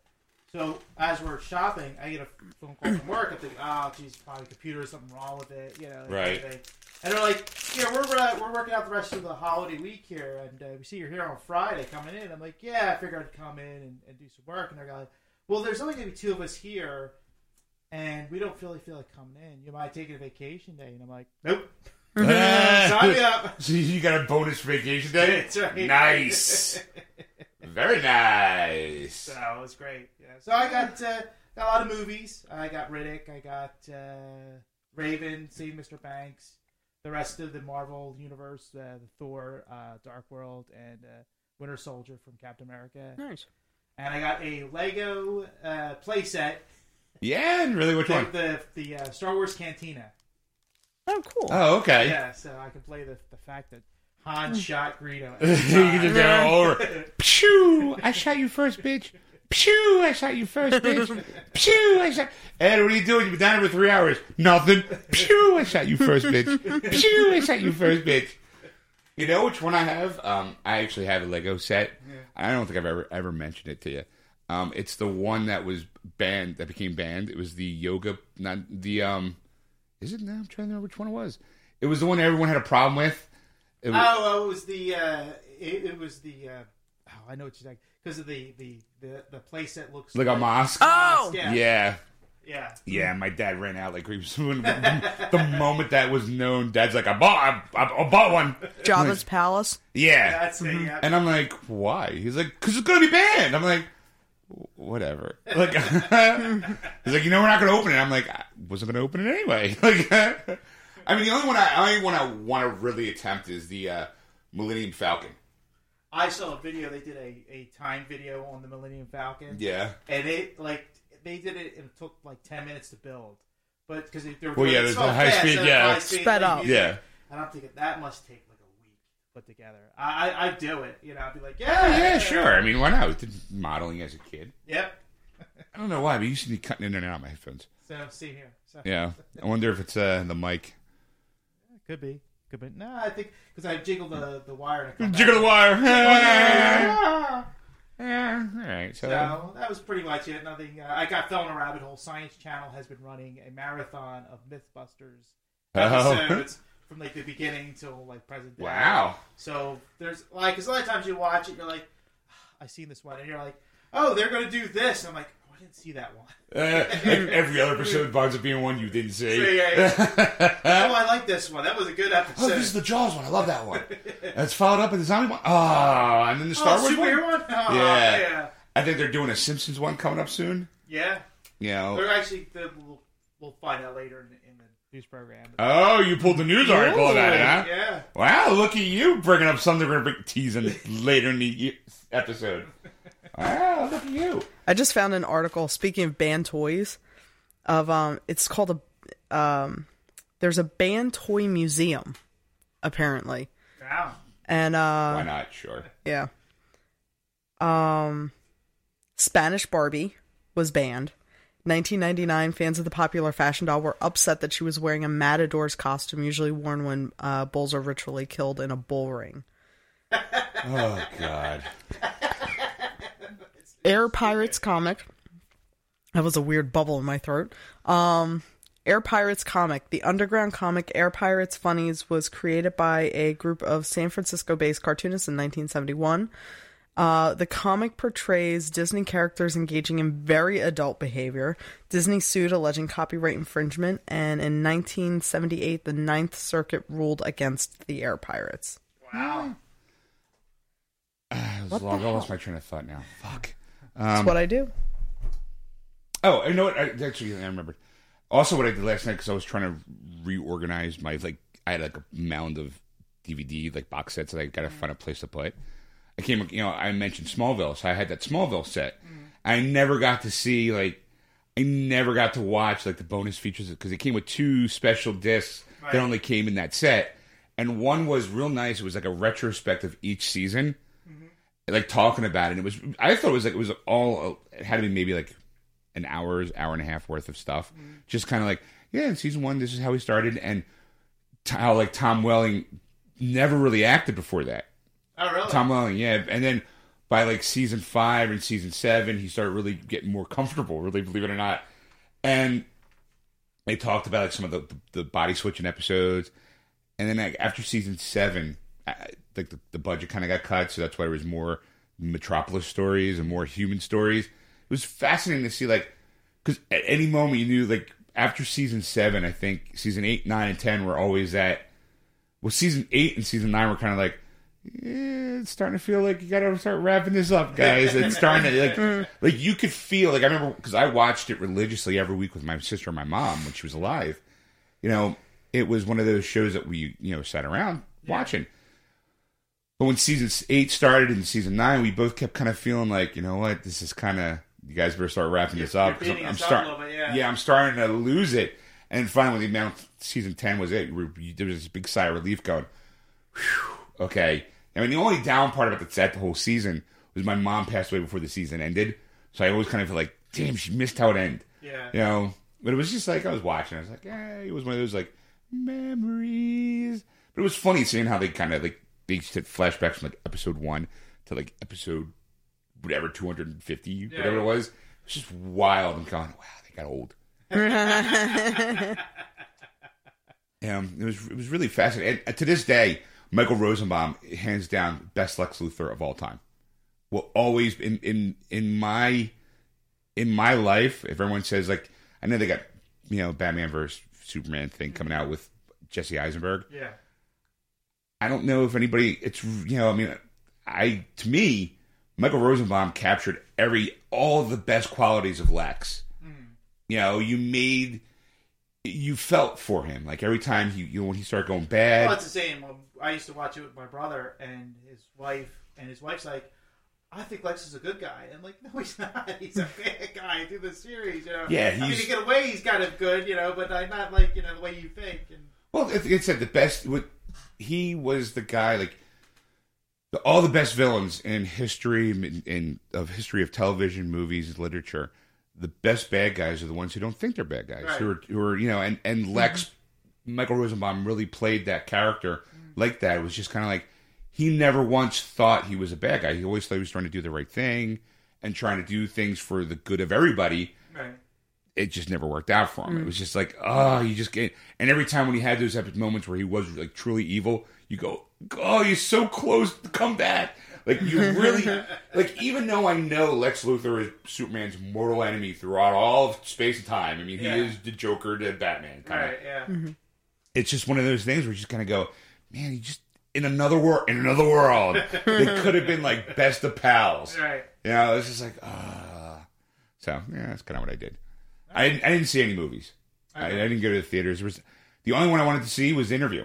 So as we're shopping, I get a phone call from work. I think, oh, geez, probably computer or something wrong with it, you know. Right. And they're like, yeah, we're working out the rest of the holiday week here, and we see you're here on Friday coming in. I'm like, yeah, I figured I'd come in and do some work. And they're like, well, there's only going to be two of us here, and we don't really feel like coming in. You might take a vacation day. And I'm like, nope. Sign me up. So you got a bonus vacation day? That's right. Nice. Very nice. So it was great. Yeah. So I got a lot of movies. I got Riddick. I got Raven, Save Mr. Banks, the rest of the Marvel universe, the Thor, Dark World, and Winter Soldier from Captain America. Nice. And I got a Lego playset. Yeah, and really, which one? The Star Wars Cantina. Oh, cool. Oh, okay. Yeah, so I can play the fact that Han shot Greedo. You can just go over. Pshoo! I shot you first, bitch. Pshoo! I shot you first, bitch. Pshoo! I shot. Ed, what are you doing? You've been down here for 3 hours. Nothing. Pshoo! I shot you first, bitch. Pshoo! I shot you first, bitch. You know which one I have? I actually have a Lego set. Yeah. I don't think I've ever mentioned it to you. It's the one that was banned, that became banned. It was the yoga, not the is it now? I'm trying to remember which one it was. It was the one everyone had a problem with. It was, it was the I know what you're talking, because of the place that looks like a mosque. Oh, yeah. My dad ran out like creeps. The moment that was known, Dad's like, I bought one. Jabba's Palace. Yeah, that's it. Yeah. And I'm like, why? He's like, because it's gonna be banned. I'm like, whatever. Like, he's like, you know, we're not gonna open it. I'm like, I wasn't gonna open it anyway. Like. I mean, the only one I want to really attempt is the Millennium Falcon. I saw a video. They did a time video on the Millennium Falcon. Yeah. And they did it, and it took 10 minutes to build. But because they're there's the high speed, sped up. Yeah. And I'm thinking that must take a week to put together. I'd do it. You know, I'd be like, yeah, sure. I mean, why not? We did modeling as a kid. Yep. I don't know why, but you should be cutting in and out of my headphones. So see here. So. Yeah. I wonder if it's the mic. Could be. No, I think because I jiggled the wire. Jiggle the wire. All right. So that was pretty much it. Nothing. I fell in a rabbit hole. Science Channel has been running a marathon of MythBusters episodes from the beginning till present day. Wow. So there's because a lot of times you watch it, you're like, I seen this one, and you're like, oh, they're gonna do this. And I'm like, I didn't see that one. Every other episode bonds up being one you didn't see. Yeah. Oh, I like this one. That was a good episode. Oh, this is the Jaws one. I love that one. That's followed up in the zombie one. Oh, and then the Star Wars one? Oh, yeah. I think they're doing a Simpsons one coming up soon. Yeah. Yeah. They're actually, we'll find out later in the news program. Oh, you pulled the news article about it, huh? Yeah. Wow, look at you bringing up something we're going to tease in later in the episode. Wow, look at you. I just found an article, speaking of banned toys, of it's called there's a banned toy museum, apparently. Wow. And why not? Sure. Yeah. Spanish Barbie was banned. 1999, fans of the popular fashion doll were upset that she was wearing a matador's costume, usually worn when bulls are ritually killed in a bull ring. Oh, God. Air Pirates comic. That was a weird bubble in my throat. Air Pirates comic. The underground comic Air Pirates Funnies was created by a group of San Francisco-based cartoonists in 1971. The comic portrays Disney characters engaging in very adult behavior. Disney sued alleging copyright infringement, and in 1978, the Ninth Circuit ruled against the Air Pirates. Wow. I lost my train of thought now. Fuck. That's what I do. Oh, you know what? Actually, I remembered. Also, what I did last night, because I was trying to reorganize my, like, I had, like, a mound of DVD, like, box sets that I got to find a place to put. I came, you know, I mentioned Smallville, so I had that Smallville set. I never got to see, like, I never got to watch, like, the bonus features, because it came with two special discs that only came in that set. And one was real nice. It was, like, a retrospect of each season, like, talking about it. And it was, I thought it was, like, it was all, it had to be maybe, like, an hour and a half worth of stuff. Just kind of like, yeah, in season one, this is how we started. And how, like, Tom Welling never really acted before that. Oh, really? Tom Welling, yeah. And then by, like, season 5 and season 7, he started really getting more comfortable, really, believe it or not. And they talked about, like, some of the body switching episodes. And then, like, after season 7, like, the budget kind of got cut, so that's why there was more Metropolis stories and more human stories. It was fascinating to see, like, because at any moment you knew, like, after season 7, I think season 8, 9, and 10 were always that. Well, season 8 and season 9 were kind of like, yeah, it's starting to feel like you got to start wrapping this up, guys. It's starting to, like, like, you could feel, like, I remember, because I watched it religiously every week with my sister and my mom when she was alive. You know, it was one of those shows that we, you know, sat around watching. But when season 8 started and season 9, we both kept kind of feeling like, you know what, this is kind of, you guys better start wrapping this up. I'm starting to lose it. And finally, man, season 10 was it. There was this big sigh of relief going, whew, okay. I mean, the only down part about the whole season was my mom passed away before the season ended. So I always kind of feel like, damn, she missed how it ended. Yeah. You know? But it was just like, I was watching. I was like, yeah, it was one of those, like, memories. But it was funny seeing how they kind of, like, they just did flashbacks from, like, episode 1 to, like, episode whatever, 250, whatever it was. It was just wild. I'm going, wow, they got old. It was really fascinating. And to this day, Michael Rosenbaum, hands down, best Lex Luthor of all time. Will always in my life, if everyone says, like, I know they got, you know, Batman versus Superman thing coming out with Jesse Eisenberg. Yeah. I don't know if anybody, it's, you know, I mean, to me, Michael Rosenbaum captured all the best qualities of Lex. You know, you felt for him. Like, every time he, you know, when he started going bad. Well, it's the same. I used to watch it with my brother and his wife, and his wife's like, I think Lex is a good guy. And I'm like, no, he's not. He's a bad guy through the series, you know. Yeah, I mean, to get away, he's kind of good, you know, but I'm not, like, you know, the way you think. And, well, it said the best, he was the guy, like, all the best villains in history, of history of television, movies, literature, the best bad guys are the ones who don't think they're bad guys. Right. Who are you know? And Lex, Michael Rosenbaum really played that character like that. It was just kind of like he never once thought he was a bad guy. He always thought he was trying to do the right thing and trying to do things for the good of everybody. Right. It just never worked out for him. It was just like, oh, you just get. And every time when he had those epic moments where he was, like, truly evil, you go, oh, you're so close to come back. Like, you really, like, even though I know Lex Luthor is Superman's mortal enemy throughout all of space and time. I mean, he is the Joker to Batman. Kinda. Right, yeah. It's just one of those things where you just kind of go, man, you just, in another world, they could have been, like, best of pals. Right. You know, it's just like, ah. So, yeah, that's kind of what I did. I didn't see any movies. Okay. I didn't go to the theaters. The only one I wanted to see was Interview.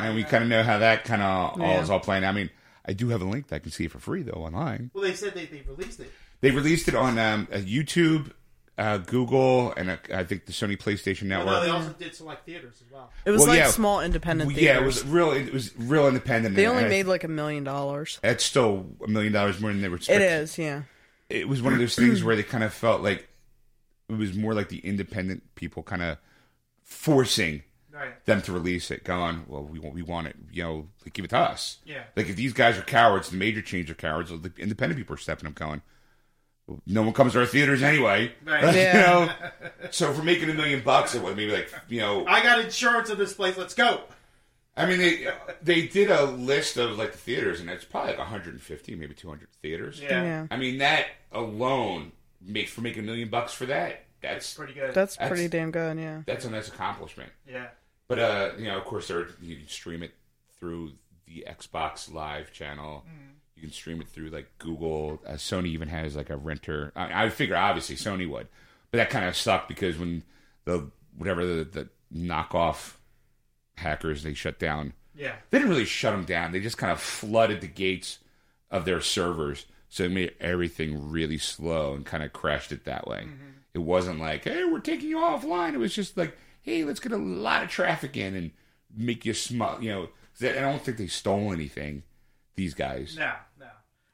And we kind of know how that kind of is all playing. I mean, I do have a link that I can see for free, though, online. Well, they said they released it. They released it on YouTube, Google, and I think the Sony PlayStation Network. Well, no, they also did select theaters as well. It was small independent theaters. Yeah, it was real independent. They only made like $1 million. That's still $1 million more than they were expecting. It is, yeah. It was one of those things where they kind of felt like it was more like the independent people kind of forcing them to release it, going, well, we want it, you know, like, give it to us. Yeah. Like, if these guys are cowards, the major chains are cowards, the independent people are stepping up going, well, no one comes to our theaters anyway. Right. Yeah. You know? So if we're making $1 million, it was maybe like, you know. I got insurance on this place, let's go. I mean, they did a list of, like, the theaters, and it's probably like 150, maybe 200 theaters. Yeah. I mean, that alone, for making $1 million for that, that's pretty good. That's pretty damn good, yeah. That's a nice accomplishment. Yeah. But, you know, of course, you can stream it through the Xbox Live channel. Mm. You can stream it through, like, Google. Sony even has, like, a renter. I figure, obviously, Sony would. But that kind of sucked because when the knockoff hackers, they shut down. Yeah. They didn't really shut them down. They just kind of flooded the gates of their servers. So it made everything really slow and kind of crashed it that way. Mm-hmm. It wasn't like, hey, we're taking you offline. It was just like, hey, let's get a lot of traffic in and make you smug. You know, I don't think they stole anything, these guys. No.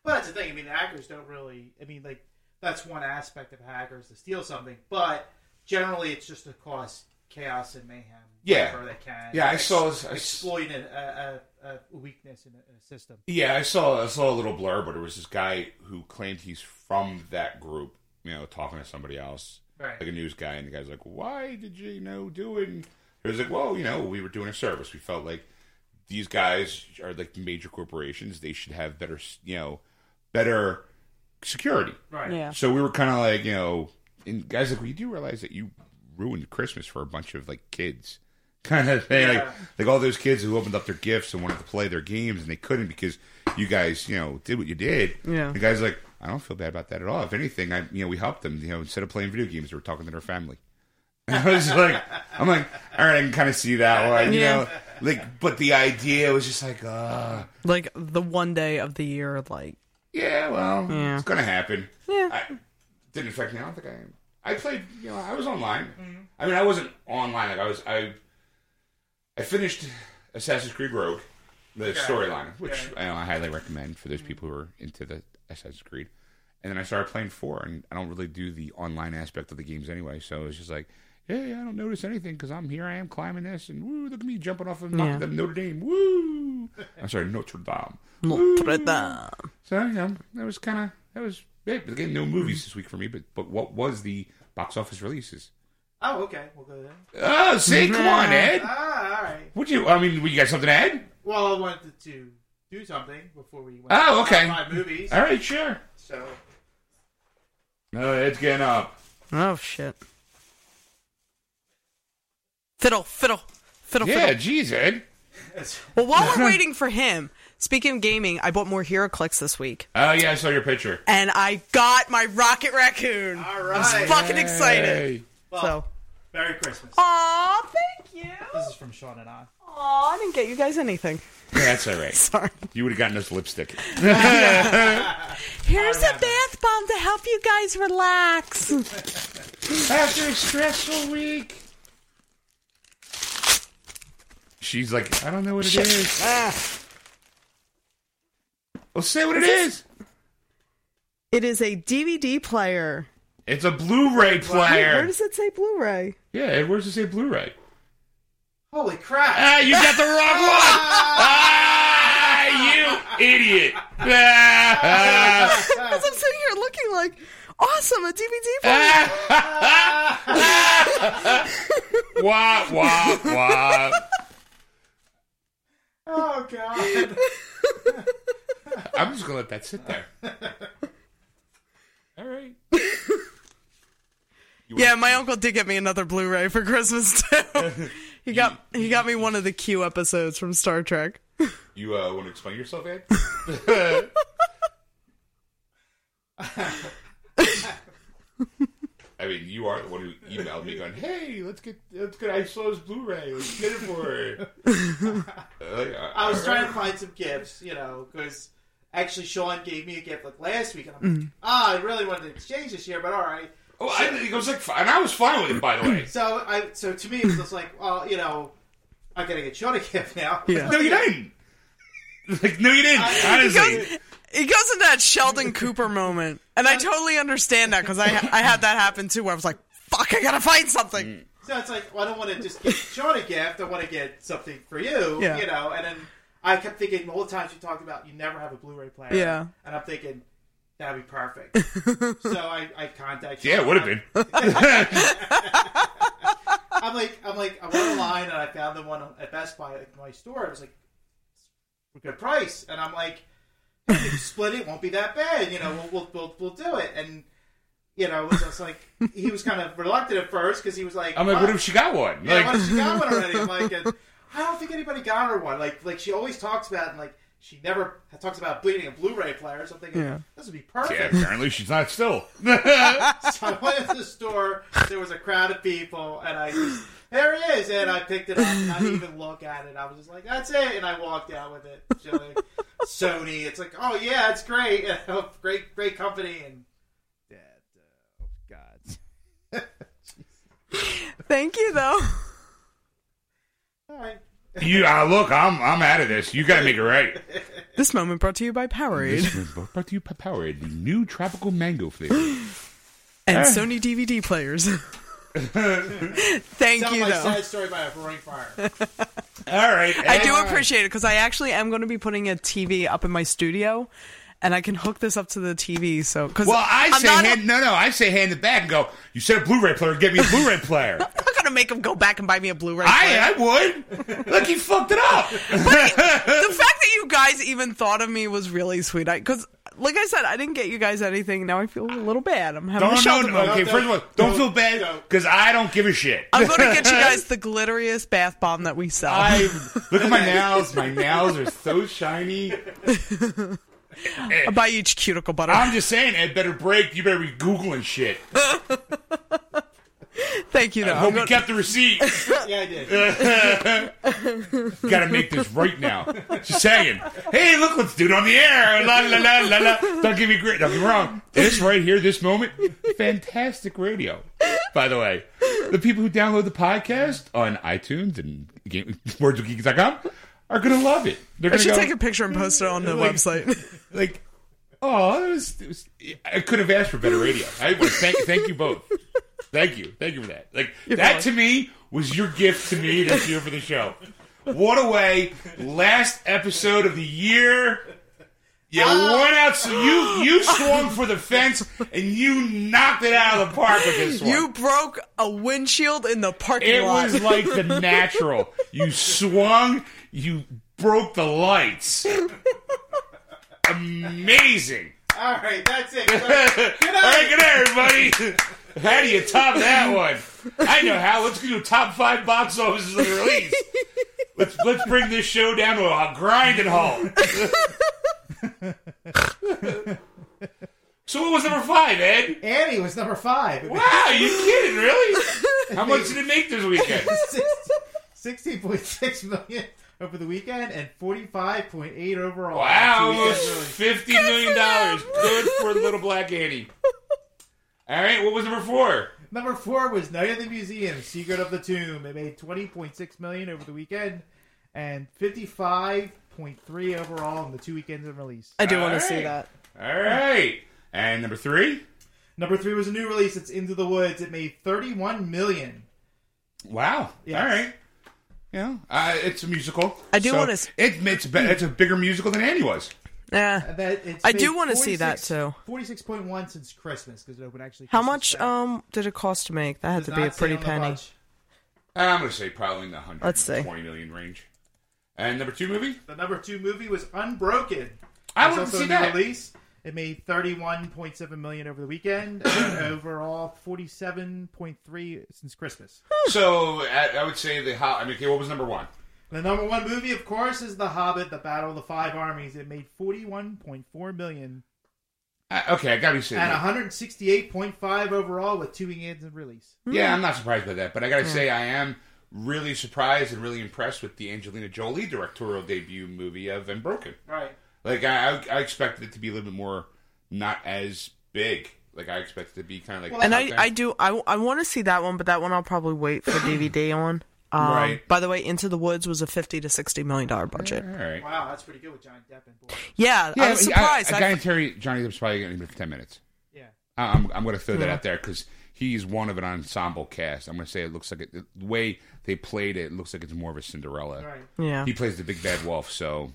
Well, that's the thing. I mean, hackers don't really... I mean, like, that's one aspect of hackers, to steal something. But generally, it's just to cause chaos and mayhem. Yeah. Wherever they can. Yeah, I saw... Exploit a weakness in a system. Yeah, I saw a little blur, but it was this guy who claimed he's from that group, you know, talking to somebody else. Right. Like a news guy, and the guy's like, why did you, do it? And it was like, well, we were doing a service. We felt like these guys are like major corporations. They should have better, better security. Right. Yeah. So we were kind of like, and guys like, well, you do realize that you ruined Christmas for a bunch of like kids kind of thing. Yeah. Like all those kids who opened up their gifts and wanted to play their games and they couldn't because you guys, did what you did. Yeah. The guy's like, I don't feel bad about that at all. If anything, we helped them, instead of playing video games, they were talking to their family. And I was like, all right, I can kind of see that one, but the idea was just like, like the one day of the year, like. Yeah, well, it's going to happen. Yeah. Didn't affect me. I don't think I am. I played, I was online. Mm-hmm. I mean, I wasn't online. Like I finished Assassin's Creed Rogue, the storyline, which I highly recommend for those people who are into the Assassin's Creed. And then I started playing 4, and I don't really do the online aspect of the games anyway, so it was just like, hey, I don't notice anything because I'm here, I am climbing this, and woo, look at me jumping off of Notre Dame, woo! I'm sorry, Notre Dame. Notre Dame. So, that was it. Again, no movies this week for me, but what was the box office releases? Oh, okay, we'll go there. Oh, see, come on, Ed! Ah, all right. You got something to add? Well, I wanted to do something before we went to my movies. All right, sure. So... No, it's getting up. Oh, shit. Fiddle. Yeah, geez, Ed. Well, while we're waiting for him, speaking of gaming, I bought more HeroClix this week. Oh, yeah, I saw your picture. And I got my Rocket Raccoon. All right. I was fucking excited. Well, Merry Christmas. Aw, thank you. This is from Sean and I. Aw, I didn't get you guys anything. Yeah, that's all right. Sorry. You would have gotten us lipstick. Here's a bath bomb to help you guys relax. After a stressful week. She's like, I don't know what it is. Well, say what it is. It is a DVD player. It's a Blu-ray player. Wait, where does it say Blu-ray? Yeah, where does it say Blu-ray? Holy crap. Ah, you got the wrong one. Ah, you idiot. As I'm sitting here looking like, awesome, a DVD player. Wah, wah, wah. Oh, God. I'm just going to let that sit there. All right. My uncle did get me another Blu-ray for Christmas, too. He got me one of the Q episodes from Star Trek. You want to explain yourself, Ed? I mean, you are the one who emailed me going, "Hey, let's get Islow's Blu-ray. Let's get it for her." I was trying to find some gifts, because actually Sean gave me a gift like last week, and I'm like, I really wanted to exchange this year, but all right. Oh, it was like, and I was fine with it, by the way. So to me, it was just like, well, I'm gonna get Sean a gift now. Yeah. No, you didn't. Like, no, you didn't. Honestly, it goes in that Sheldon Cooper moment, and I totally understand that because I had that happen too, where I was like, fuck, I gotta find something. So it's like, well, I don't want to just get Sean a gift. I want to get something for you, And then I kept thinking the whole time she talked about you never have a Blu-ray player, And I'm thinking. That'd be perfect. So I contacted you. Yeah, it would have been. I'm like, I went online and I found the one at Best Buy at my store. It was like a good price, and I'm like, if you split it, won't be that bad. We'll do it. And it was just like he was kind of reluctant at first because he was like, I'm like, what if she got one? Yeah, what if she got one already? I'm like, I don't think anybody got her one. Like she always talks about it and like. she never talks about bleeding a Blu-ray player, so I'm thinking, this would be perfect. Yeah, apparently she's not still. So I went to the store, there was a crowd of people, and I just, there it is, and I picked it up, and I didn't even look at it. I was just like, that's it, and I walked out with it. Like, Sony, it's like, oh yeah, it's great. Great company, and God. Thank you, though. All right. Look, I'm out of this. You gotta make it right. This moment brought to you by Powerade. The new tropical mango flavor. And Sony DVD players. Thank you, though. Tell my sad story by a roaring fire. All right. I do appreciate it, because I actually am going to be putting a TV up in my studio, and I can hook this up to the TV. So, I say hand it back and go, you said a Blu-ray player, give me a Blu-ray player. I'm not going to make him go back and buy me a Blu-ray player. I would. Look, he fucked it up. But the fact that you guys even thought of me was really sweet. Because, like I said, I didn't get you guys anything. Now I feel a little bad. I'm having okay, first of all, don't feel bad, because I don't give a shit. I'm going to get you guys the glitteriest bath bomb that we sell. Look at my nails. My nails are so shiny. I'll buy you each cuticle butter. I'm just saying, Ed better break. You better be Googling shit. Thank you, though. I hope you kept the receipt. Yeah, I did. Gotta make this right now. Just saying. Hey, look, let's do it on the air. La, la, la, la, la. Don't get me great. Don't get me wrong. This right here, this moment, fantastic radio. By the way, the people who download the podcast on iTunes and wordswithgeeks.com are going to love it. I should take a picture and post it on the website. Like, oh, I could have asked for better radio. I want to thank you both. Thank you. Thank you for that. Like, that to me was your gift to me this year for the show. What a way. Last episode of the year. You won out. So you swung for the fence, and you knocked it out of the park with this one. You broke a windshield in the parking lot. It was like the natural. You swung. You broke the lights. Amazing. All right, that's it. Good night. All right, good night, everybody. How do you top that one? I know how. Let's do top 5 box offices of the release. Let's bring this show down to a grinding halt. So what was number 5, Ed? Annie was number 5. Wow, you kidding, really? How much did it make this weekend? $16.6 million. Over the weekend, and $45.8 overall. Wow, almost $50 million. Good for Little Black Annie. All right, what was number 4? Number 4 was Night at the Museum, Secret of the Tomb. It made $20.6 million over the weekend, and $55.3 overall in the 2 weekends of release. I do want to see that. All right, and number 3. Number 3 was a new release. It's Into the Woods. It made $31 million. Wow. Yes. All right. Yeah, it's a musical. I do want to. It's a bigger musical than Annie was. Yeah, I do want to see that too. 46.1 since Christmas, because it opened actually. How much did it cost to make? That had to be a pretty penny. I'm gonna say probably in the $120 million range. And number 2 movie. The number 2 movie was Unbroken. I want to see that release. It made $31.7 million over the weekend, and overall $47.3 million since Christmas. So I would say what was number 1? The number 1 movie, of course, is The Hobbit: The Battle of the Five Armies. It made $41.4 million. Okay, I gotta be saying, and 168.5 overall with 2 weekends of release. Yeah, I'm not surprised by that, but I gotta say I am really surprised and really impressed with the Angelina Jolie directorial debut movie of Unbroken. Right. Like, I expected it to be a little bit more, not as big. Like, I expected it to be kind of like... Well, and I want to see that one, but that one I'll probably wait for DVD on. Right. By the way, Into the Woods was a $50 to $60 million budget. All right. Wow, that's pretty good with Johnny Depp and boy. Yeah, I was surprised. I guarantee Johnny Depp's probably going to be for 10 minutes. Yeah. I'm going to throw that out there, because he's one of an ensemble cast. I'm going to say it looks like... the way they played it, it looks like it's more of a Cinderella. Right. Yeah. He plays the big bad wolf, so...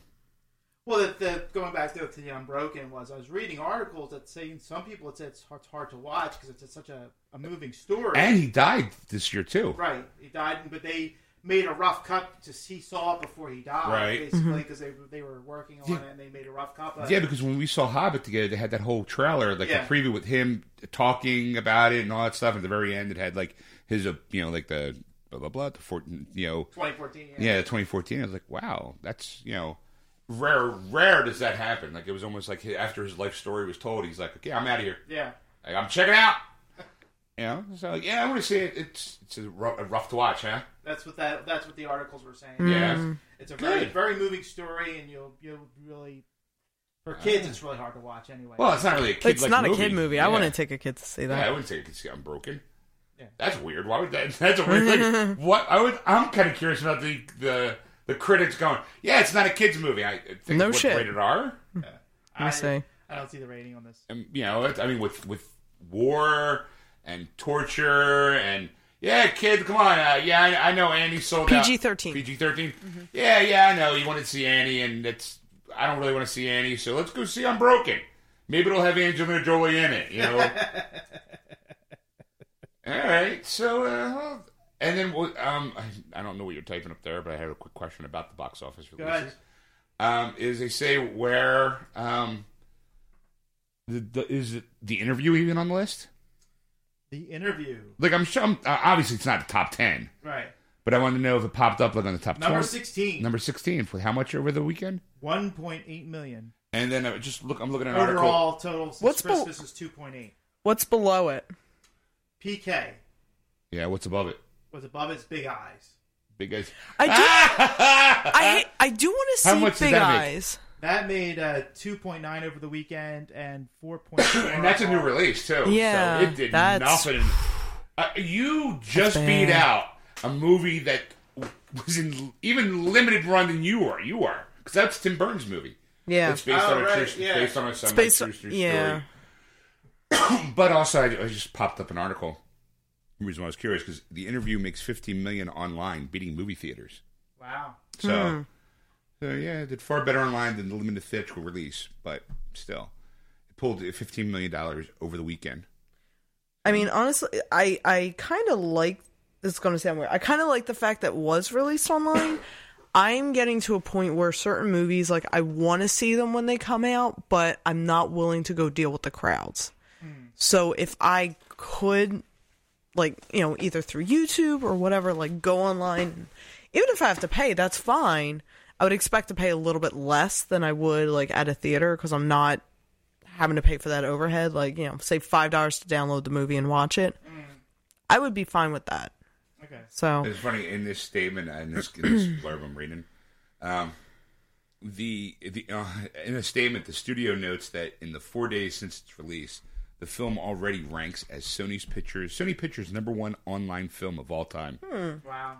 Well, going back to the Unbroken I was reading articles that say some people had said it's hard to watch because it's such a moving story. And he died this year, too. Right. He died, but they made a rough cut to see Saw before he died, basically, because they were working on it, and they made a rough cut. Yeah, because when we saw Hobbit together, they had that whole trailer, like a preview with him talking about it and all that stuff. At the very end, it had, like, his, like the blah, blah, blah, the 2014. Yeah, the 2014. I was like, wow, that's, rare does that happen. Like, it was almost like after his life story was told, he's like, okay, I'm out of here. Yeah. Like, I'm checking out. You know? So, like, yeah, I want to see it. It's rough to watch, huh? That's what the articles were saying. Yeah. Mm. It's a very, very moving story, and you'll really... For kids, it's really hard to watch anyway. Well, it's not really a kid-like movie. It's not a kid movie. Yeah. I wouldn't take a kid to see that. Yeah, I wouldn't take a kid to see Unbroken. Yeah. That's weird. Why would that... That's a weird thing. What? I'm kind of curious about the critics going, yeah, it's not a kid's movie. I think no shit. Rated R? Yeah. I don't see the rating on this. And, you know, I mean, with war and torture and... Yeah, kid, come on. Yeah, I know Annie sold PG-13. PG-13? Mm-hmm. Yeah, I know. You wanted to see Annie, and it's... I don't really want to see Annie, so let's go see Unbroken. Maybe it'll have Angelina Jolie in it, you know. All right, so and then I don't know what you're typing up there, but I had a quick question about the box office releases. Is they say where is it the interview even on the list? The interview. Like I'm sure, obviously it's not the top 10, right? But I wanted to know if it popped up like on the top 12. Number 16. Number 16. For how much over the weekend? 1.8 million. And then just look. I'm looking at an article. Overall total since Christmas is 2.8. What's below it? PK. Yeah. What's above it? What's above it's Big Eyes. Big Eyes. I do. I do want to see Big Eyes. That made 2.9 over the weekend and 4.4. And that's a new release too. Yeah. So it did nothing. You just beat out a movie that was in even limited run than you are. You are. Because that's Tim Burton's movie. Yeah. It's based on a true story. Based on a true story. Yeah. But also, I just popped up an article. The reason why I was curious, because The Interview makes $15 million online, beating movie theaters. Wow. So yeah, it did far better online than the limited theatrical release. But still, it pulled $15 million over the weekend. I mean, honestly, I kind of like... It's going to sound weird. I kind of like the fact that it was released online. I'm getting to a point where certain movies, like, I want to see them when they come out, but I'm not willing to go deal with the crowds. Mm. So if I could, like, you know, either through YouTube or whatever, like, go online. Even if I have to pay, that's fine. I would expect to pay a little bit less than I would, like, at a theater because I'm not having to pay for that overhead. Like, you know, say $5 to download the movie and watch it. Mm. I would be fine with that. Okay. So it's funny in this statement, in this blurb I'm reading, in a statement, the studio notes that in the 4 days since its release, the film already ranks as Sony Pictures' #1 online film of all time. Hmm. Wow!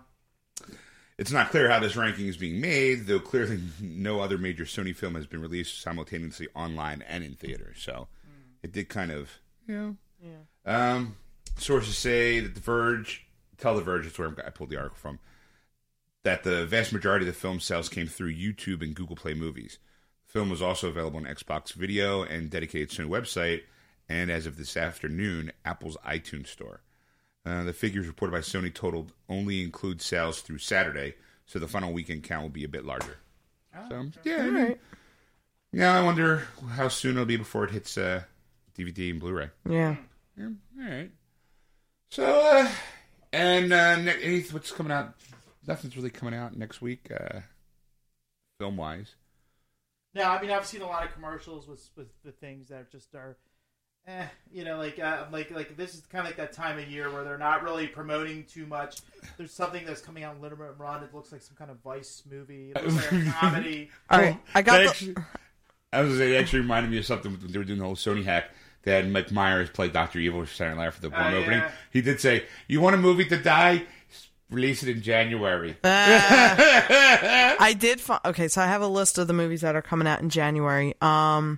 It's not clear how this ranking is being made, though clearly no other major Sony film has been released simultaneously online and in theaters. So it did kind of, you know. Yeah. Sources say that The Verge, that's where I pulled the article from, that the vast majority of the film sales came through YouTube and Google Play Movies. The film was also available on Xbox Video and dedicated Sony website, and as of this afternoon, Apple's iTunes Store. The figures reported by Sony totaled only include sales through Saturday, so the final weekend count will be a bit larger. Oh, so, yeah, all right. Yeah, I wonder how soon it'll be before it hits DVD and Blu-ray. Yeah. All right. So, and what's coming out? Nothing's really coming out next week, film-wise. No, I mean I've seen a lot of commercials with the things that are you know, like this is kind of like that time of year where they're not really promoting too much. There's something that's coming out in Little Run. It looks like some kind of Vice movie. It looks like a comedy. All right, I was gonna say it actually reminded me of something when they were doing the whole Sony hack. They had Mike Myers play Dr. Evil for Saturday Night Live for the one opening. Yeah. He did say, "You want a movie to die? Release it in January." I did. Okay, so I have a list of the movies that are coming out in January. Taken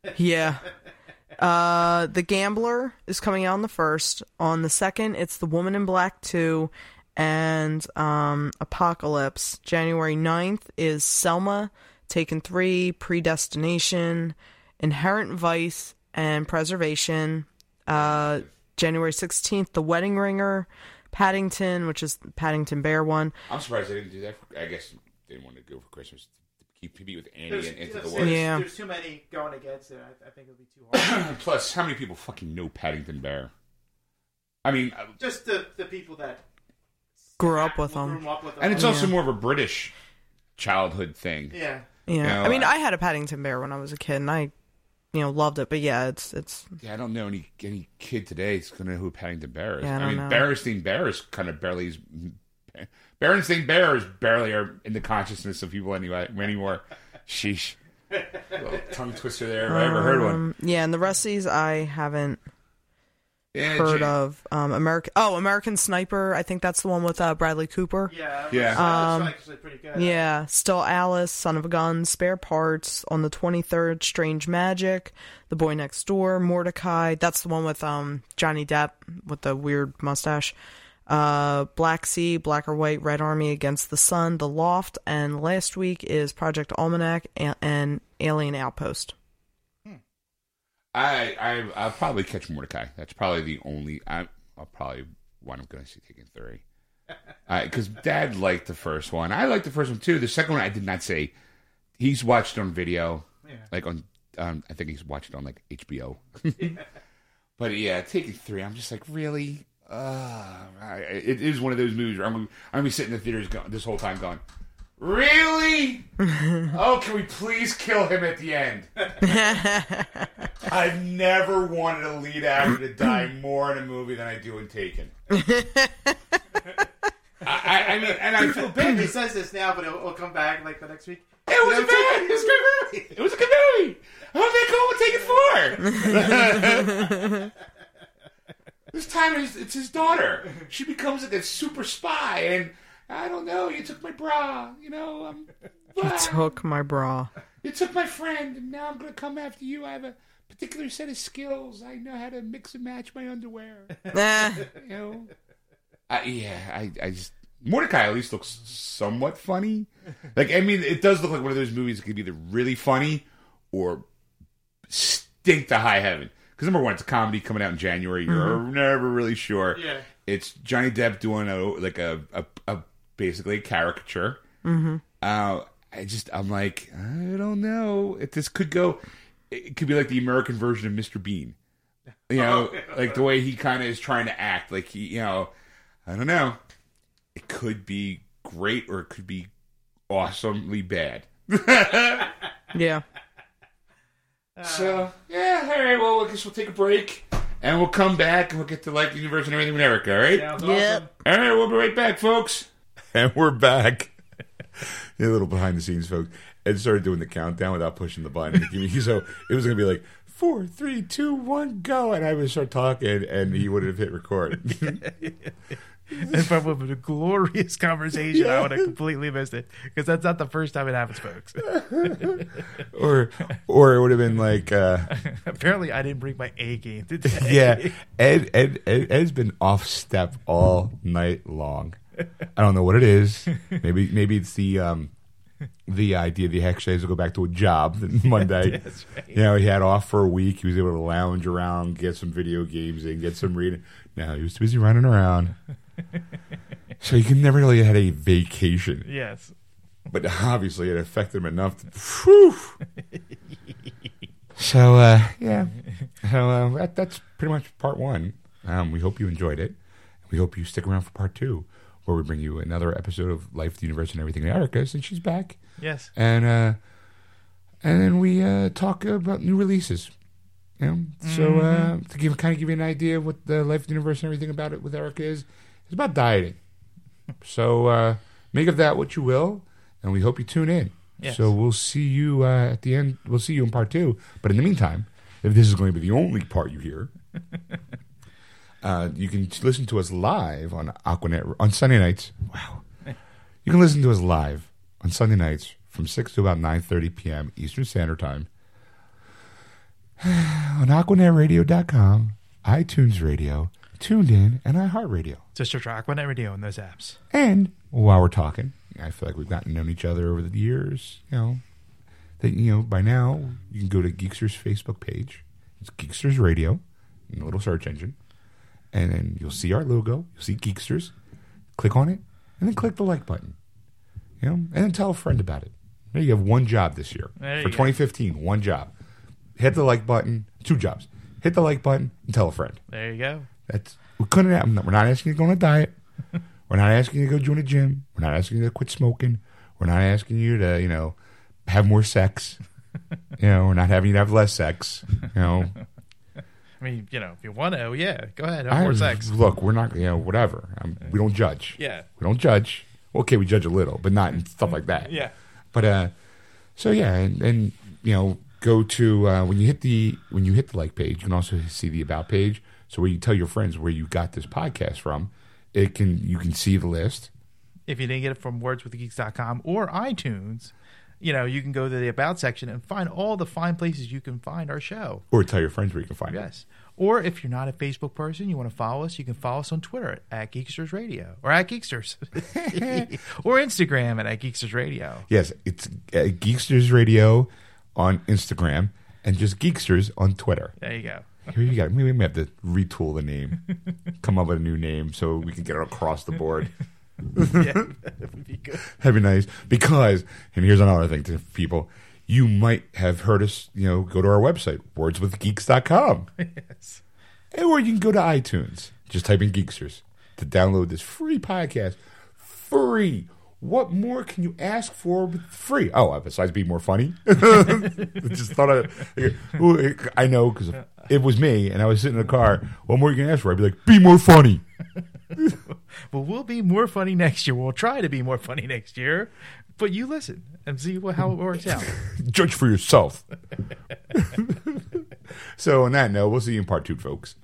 3. Yeah. The Gambler is coming out on the 1st. On the 2nd, it's The Woman in Black 2 and Apocalypse. January 9th is Selma, Taken 3, Predestination, Inherent Vice, and Preservation. January 16th, The Wedding Ringer, Paddington, which is the Paddington Bear one. I'm surprised they didn't do that. I guess they didn't want to go for Christmas. Keep beat with Annie and Into the Woods. Yeah. There's too many going against it. I think it'll be too hard. Plus, how many people fucking know Paddington Bear? I mean... Just the people that... Grew up with them. And it's also more of a British... childhood thing. Yeah. Yeah. You know, I mean, I had a Paddington Bear when I was a kid, and I, you know, loved it. But yeah, it's. Yeah, I don't know any kid today is going to know who Paddington Bear is. Yeah, I mean, Berenstain Bear is kind of barely. Berenstain Bears barely are in the consciousness of people anymore. Sheesh. A little tongue twister there. If I ever heard one. Yeah, and the rest of these I haven't heard of. American Sniper. I think that's the one with Bradley Cooper. Yeah. Yeah. That's actually pretty good. Yeah. Still Alice, Son of a Gun, Spare Parts, On the 23rd, Strange Magic, The Boy Next Door, Mordecai. That's the one with Johnny Depp with the weird mustache. Black Sea, Black or White, Red Army, Against the Sun, The Loft, and last week is Project Almanac and Alien Outpost. I'll probably catch Mordecai. That's probably the only. I'll probably one I'm going to see taking three. Because Dad liked the first one. I liked the first one too. The second one I did not see. He's watched on video, like on. I think he's watched on like HBO. But yeah, taking three. I'm just like, really. It is one of those movies where I'm gonna be sitting in the theaters this whole time going, really? Oh, can we please kill him at the end? I've never wanted a lead actor to die more in a movie than I do in Taken. I mean, and I feel bad. He says this now, but it'll come back like the next week. It was a good movie. How did they go with Taken 4? This time it's his daughter. She becomes like a super spy, and I don't know. You took my bra. You know, you took my bra. You took my friend, and now I'm gonna come after you. I have a particular set of skills. I know how to mix and match my underwear. You know. I just Mordecai at least looks somewhat funny. Like, I mean, it does look like one of those movies that could be either really funny or stink to high heaven. Because number one, it's a comedy coming out in January. You're never really sure. Yeah. It's Johnny Depp doing a basically a caricature. Mm-hmm. I'm like, I don't know. This could go. It could be like the American version of Mr. Bean. You know, like the way he kind of is trying to act. Like he, you know, I don't know. It could be great or it could be awesomely bad. Yeah. So, yeah, all right, well, I guess we'll take a break, and we'll come back, and we'll get to, like, the universe and everything in America, all right? Yep. Awesome. All right, we'll be right back, folks. And we're back. A little behind the scenes, folks. Ed started doing the countdown without pushing the button. So it was going to be like, 4, 3, 2, 1, go, and I would start talking, and he would have hit record. If I would have been a glorious conversation, I would have completely missed it. Because that's not the first time it happens, folks. or it would have been like... Apparently, I didn't bring my A game today. Yeah, Ed's been off step all night long. I don't know what it is. Maybe it's the idea that he actually has to go back to a job Monday. That's right. You know, he had off for a week. He was able to lounge around, get some video games in, get some reading. No, he was busy running around. So he can never really had a vacation. Yes. But obviously it affected him enough to, so, yeah. So that's pretty much part one. We hope you enjoyed it. We hope you stick around for part two, where we bring you another episode of Life, the Universe, and Everything in America, since she's back. Yes. And then we talk about new releases. You know? So to give you an idea of what the Life, the Universe, and Everything about it with Erica is, it's about dieting. So make of that what you will, and we hope you tune in. Yes. So we'll see you at the end. We'll see you in part two. But in the meantime, if this is going to be the only part you hear, you can listen to us live on Aquanet on Sunday nights. Wow. You can listen to us live on Sunday nights from 6 to about 9:30 p.m. Eastern Standard Time. On AquanetRadio.com, iTunes Radio, TuneIn, and iHeartRadio. Just search for Aquanet Radio in those apps. And while we're talking, I feel like we've gotten to know each other over the years. You know, by now, you can go to Geeksters' Facebook page. It's Geeksters Radio in the little search engine. And then you'll see our logo. You'll see Geeksters. Click on it. And then click the like button. You know, and then tell a friend about it. You have one job this year. For 2015, one job. Hit the like button. Two jobs. Hit the like button and tell a friend. There you go. We're not asking you to go on a diet. We're not asking you to go join a gym. We're not asking you to quit smoking. We're not asking you to, you know, have more sex. You know, we're not having you to have less sex. You know, I mean, you know, if you want to, yeah, go ahead, have more sex. Look, we're not, you know, whatever. We don't judge. Yeah, we don't judge. Okay, we judge a little, but not in stuff like that. Yeah, but so yeah, and you know, go to when you hit the like page, you can also see the about page. So where you tell your friends where you got this podcast from, you can see the list. If you didn't get it from wordswithgeeks.com or iTunes, you know, you can go to the About section and find all the fine places you can find our show. Or tell your friends where you can find it. Yes. Or if you're not a Facebook person, you want to follow us, you can follow us on Twitter at Geeksters Radio or at Geeksters. Or Instagram at Geeksters Radio. Yes, it's Geeksters Radio on Instagram and just Geeksters on Twitter. There you go. Here you go. Maybe we may have to retool the name, come up with a new name so we can get it across the board. Yeah, that would be good. That'd be nice. Because, and here's another thing to people, you might have heard us, you know, go to our website, wordswithgeeks.com. Yes. Or you can go to iTunes. Just type in Geeksters to download this free podcast. Free. What more can you ask for with free? Oh, besides being more funny. Just thought I know, because it was me, and I was sitting in the car. What more can you ask for? I'd be like, be more funny. Well, we'll be more funny next year. We'll try to be more funny next year. But you listen and see how it works out. Judge for yourself. So on that note, we'll see you in part 2, folks.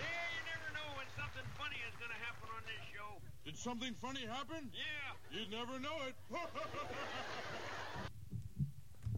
Yeah, you never know when something funny is going to happen on this show. Did something funny happen? Yeah. You'd never know it.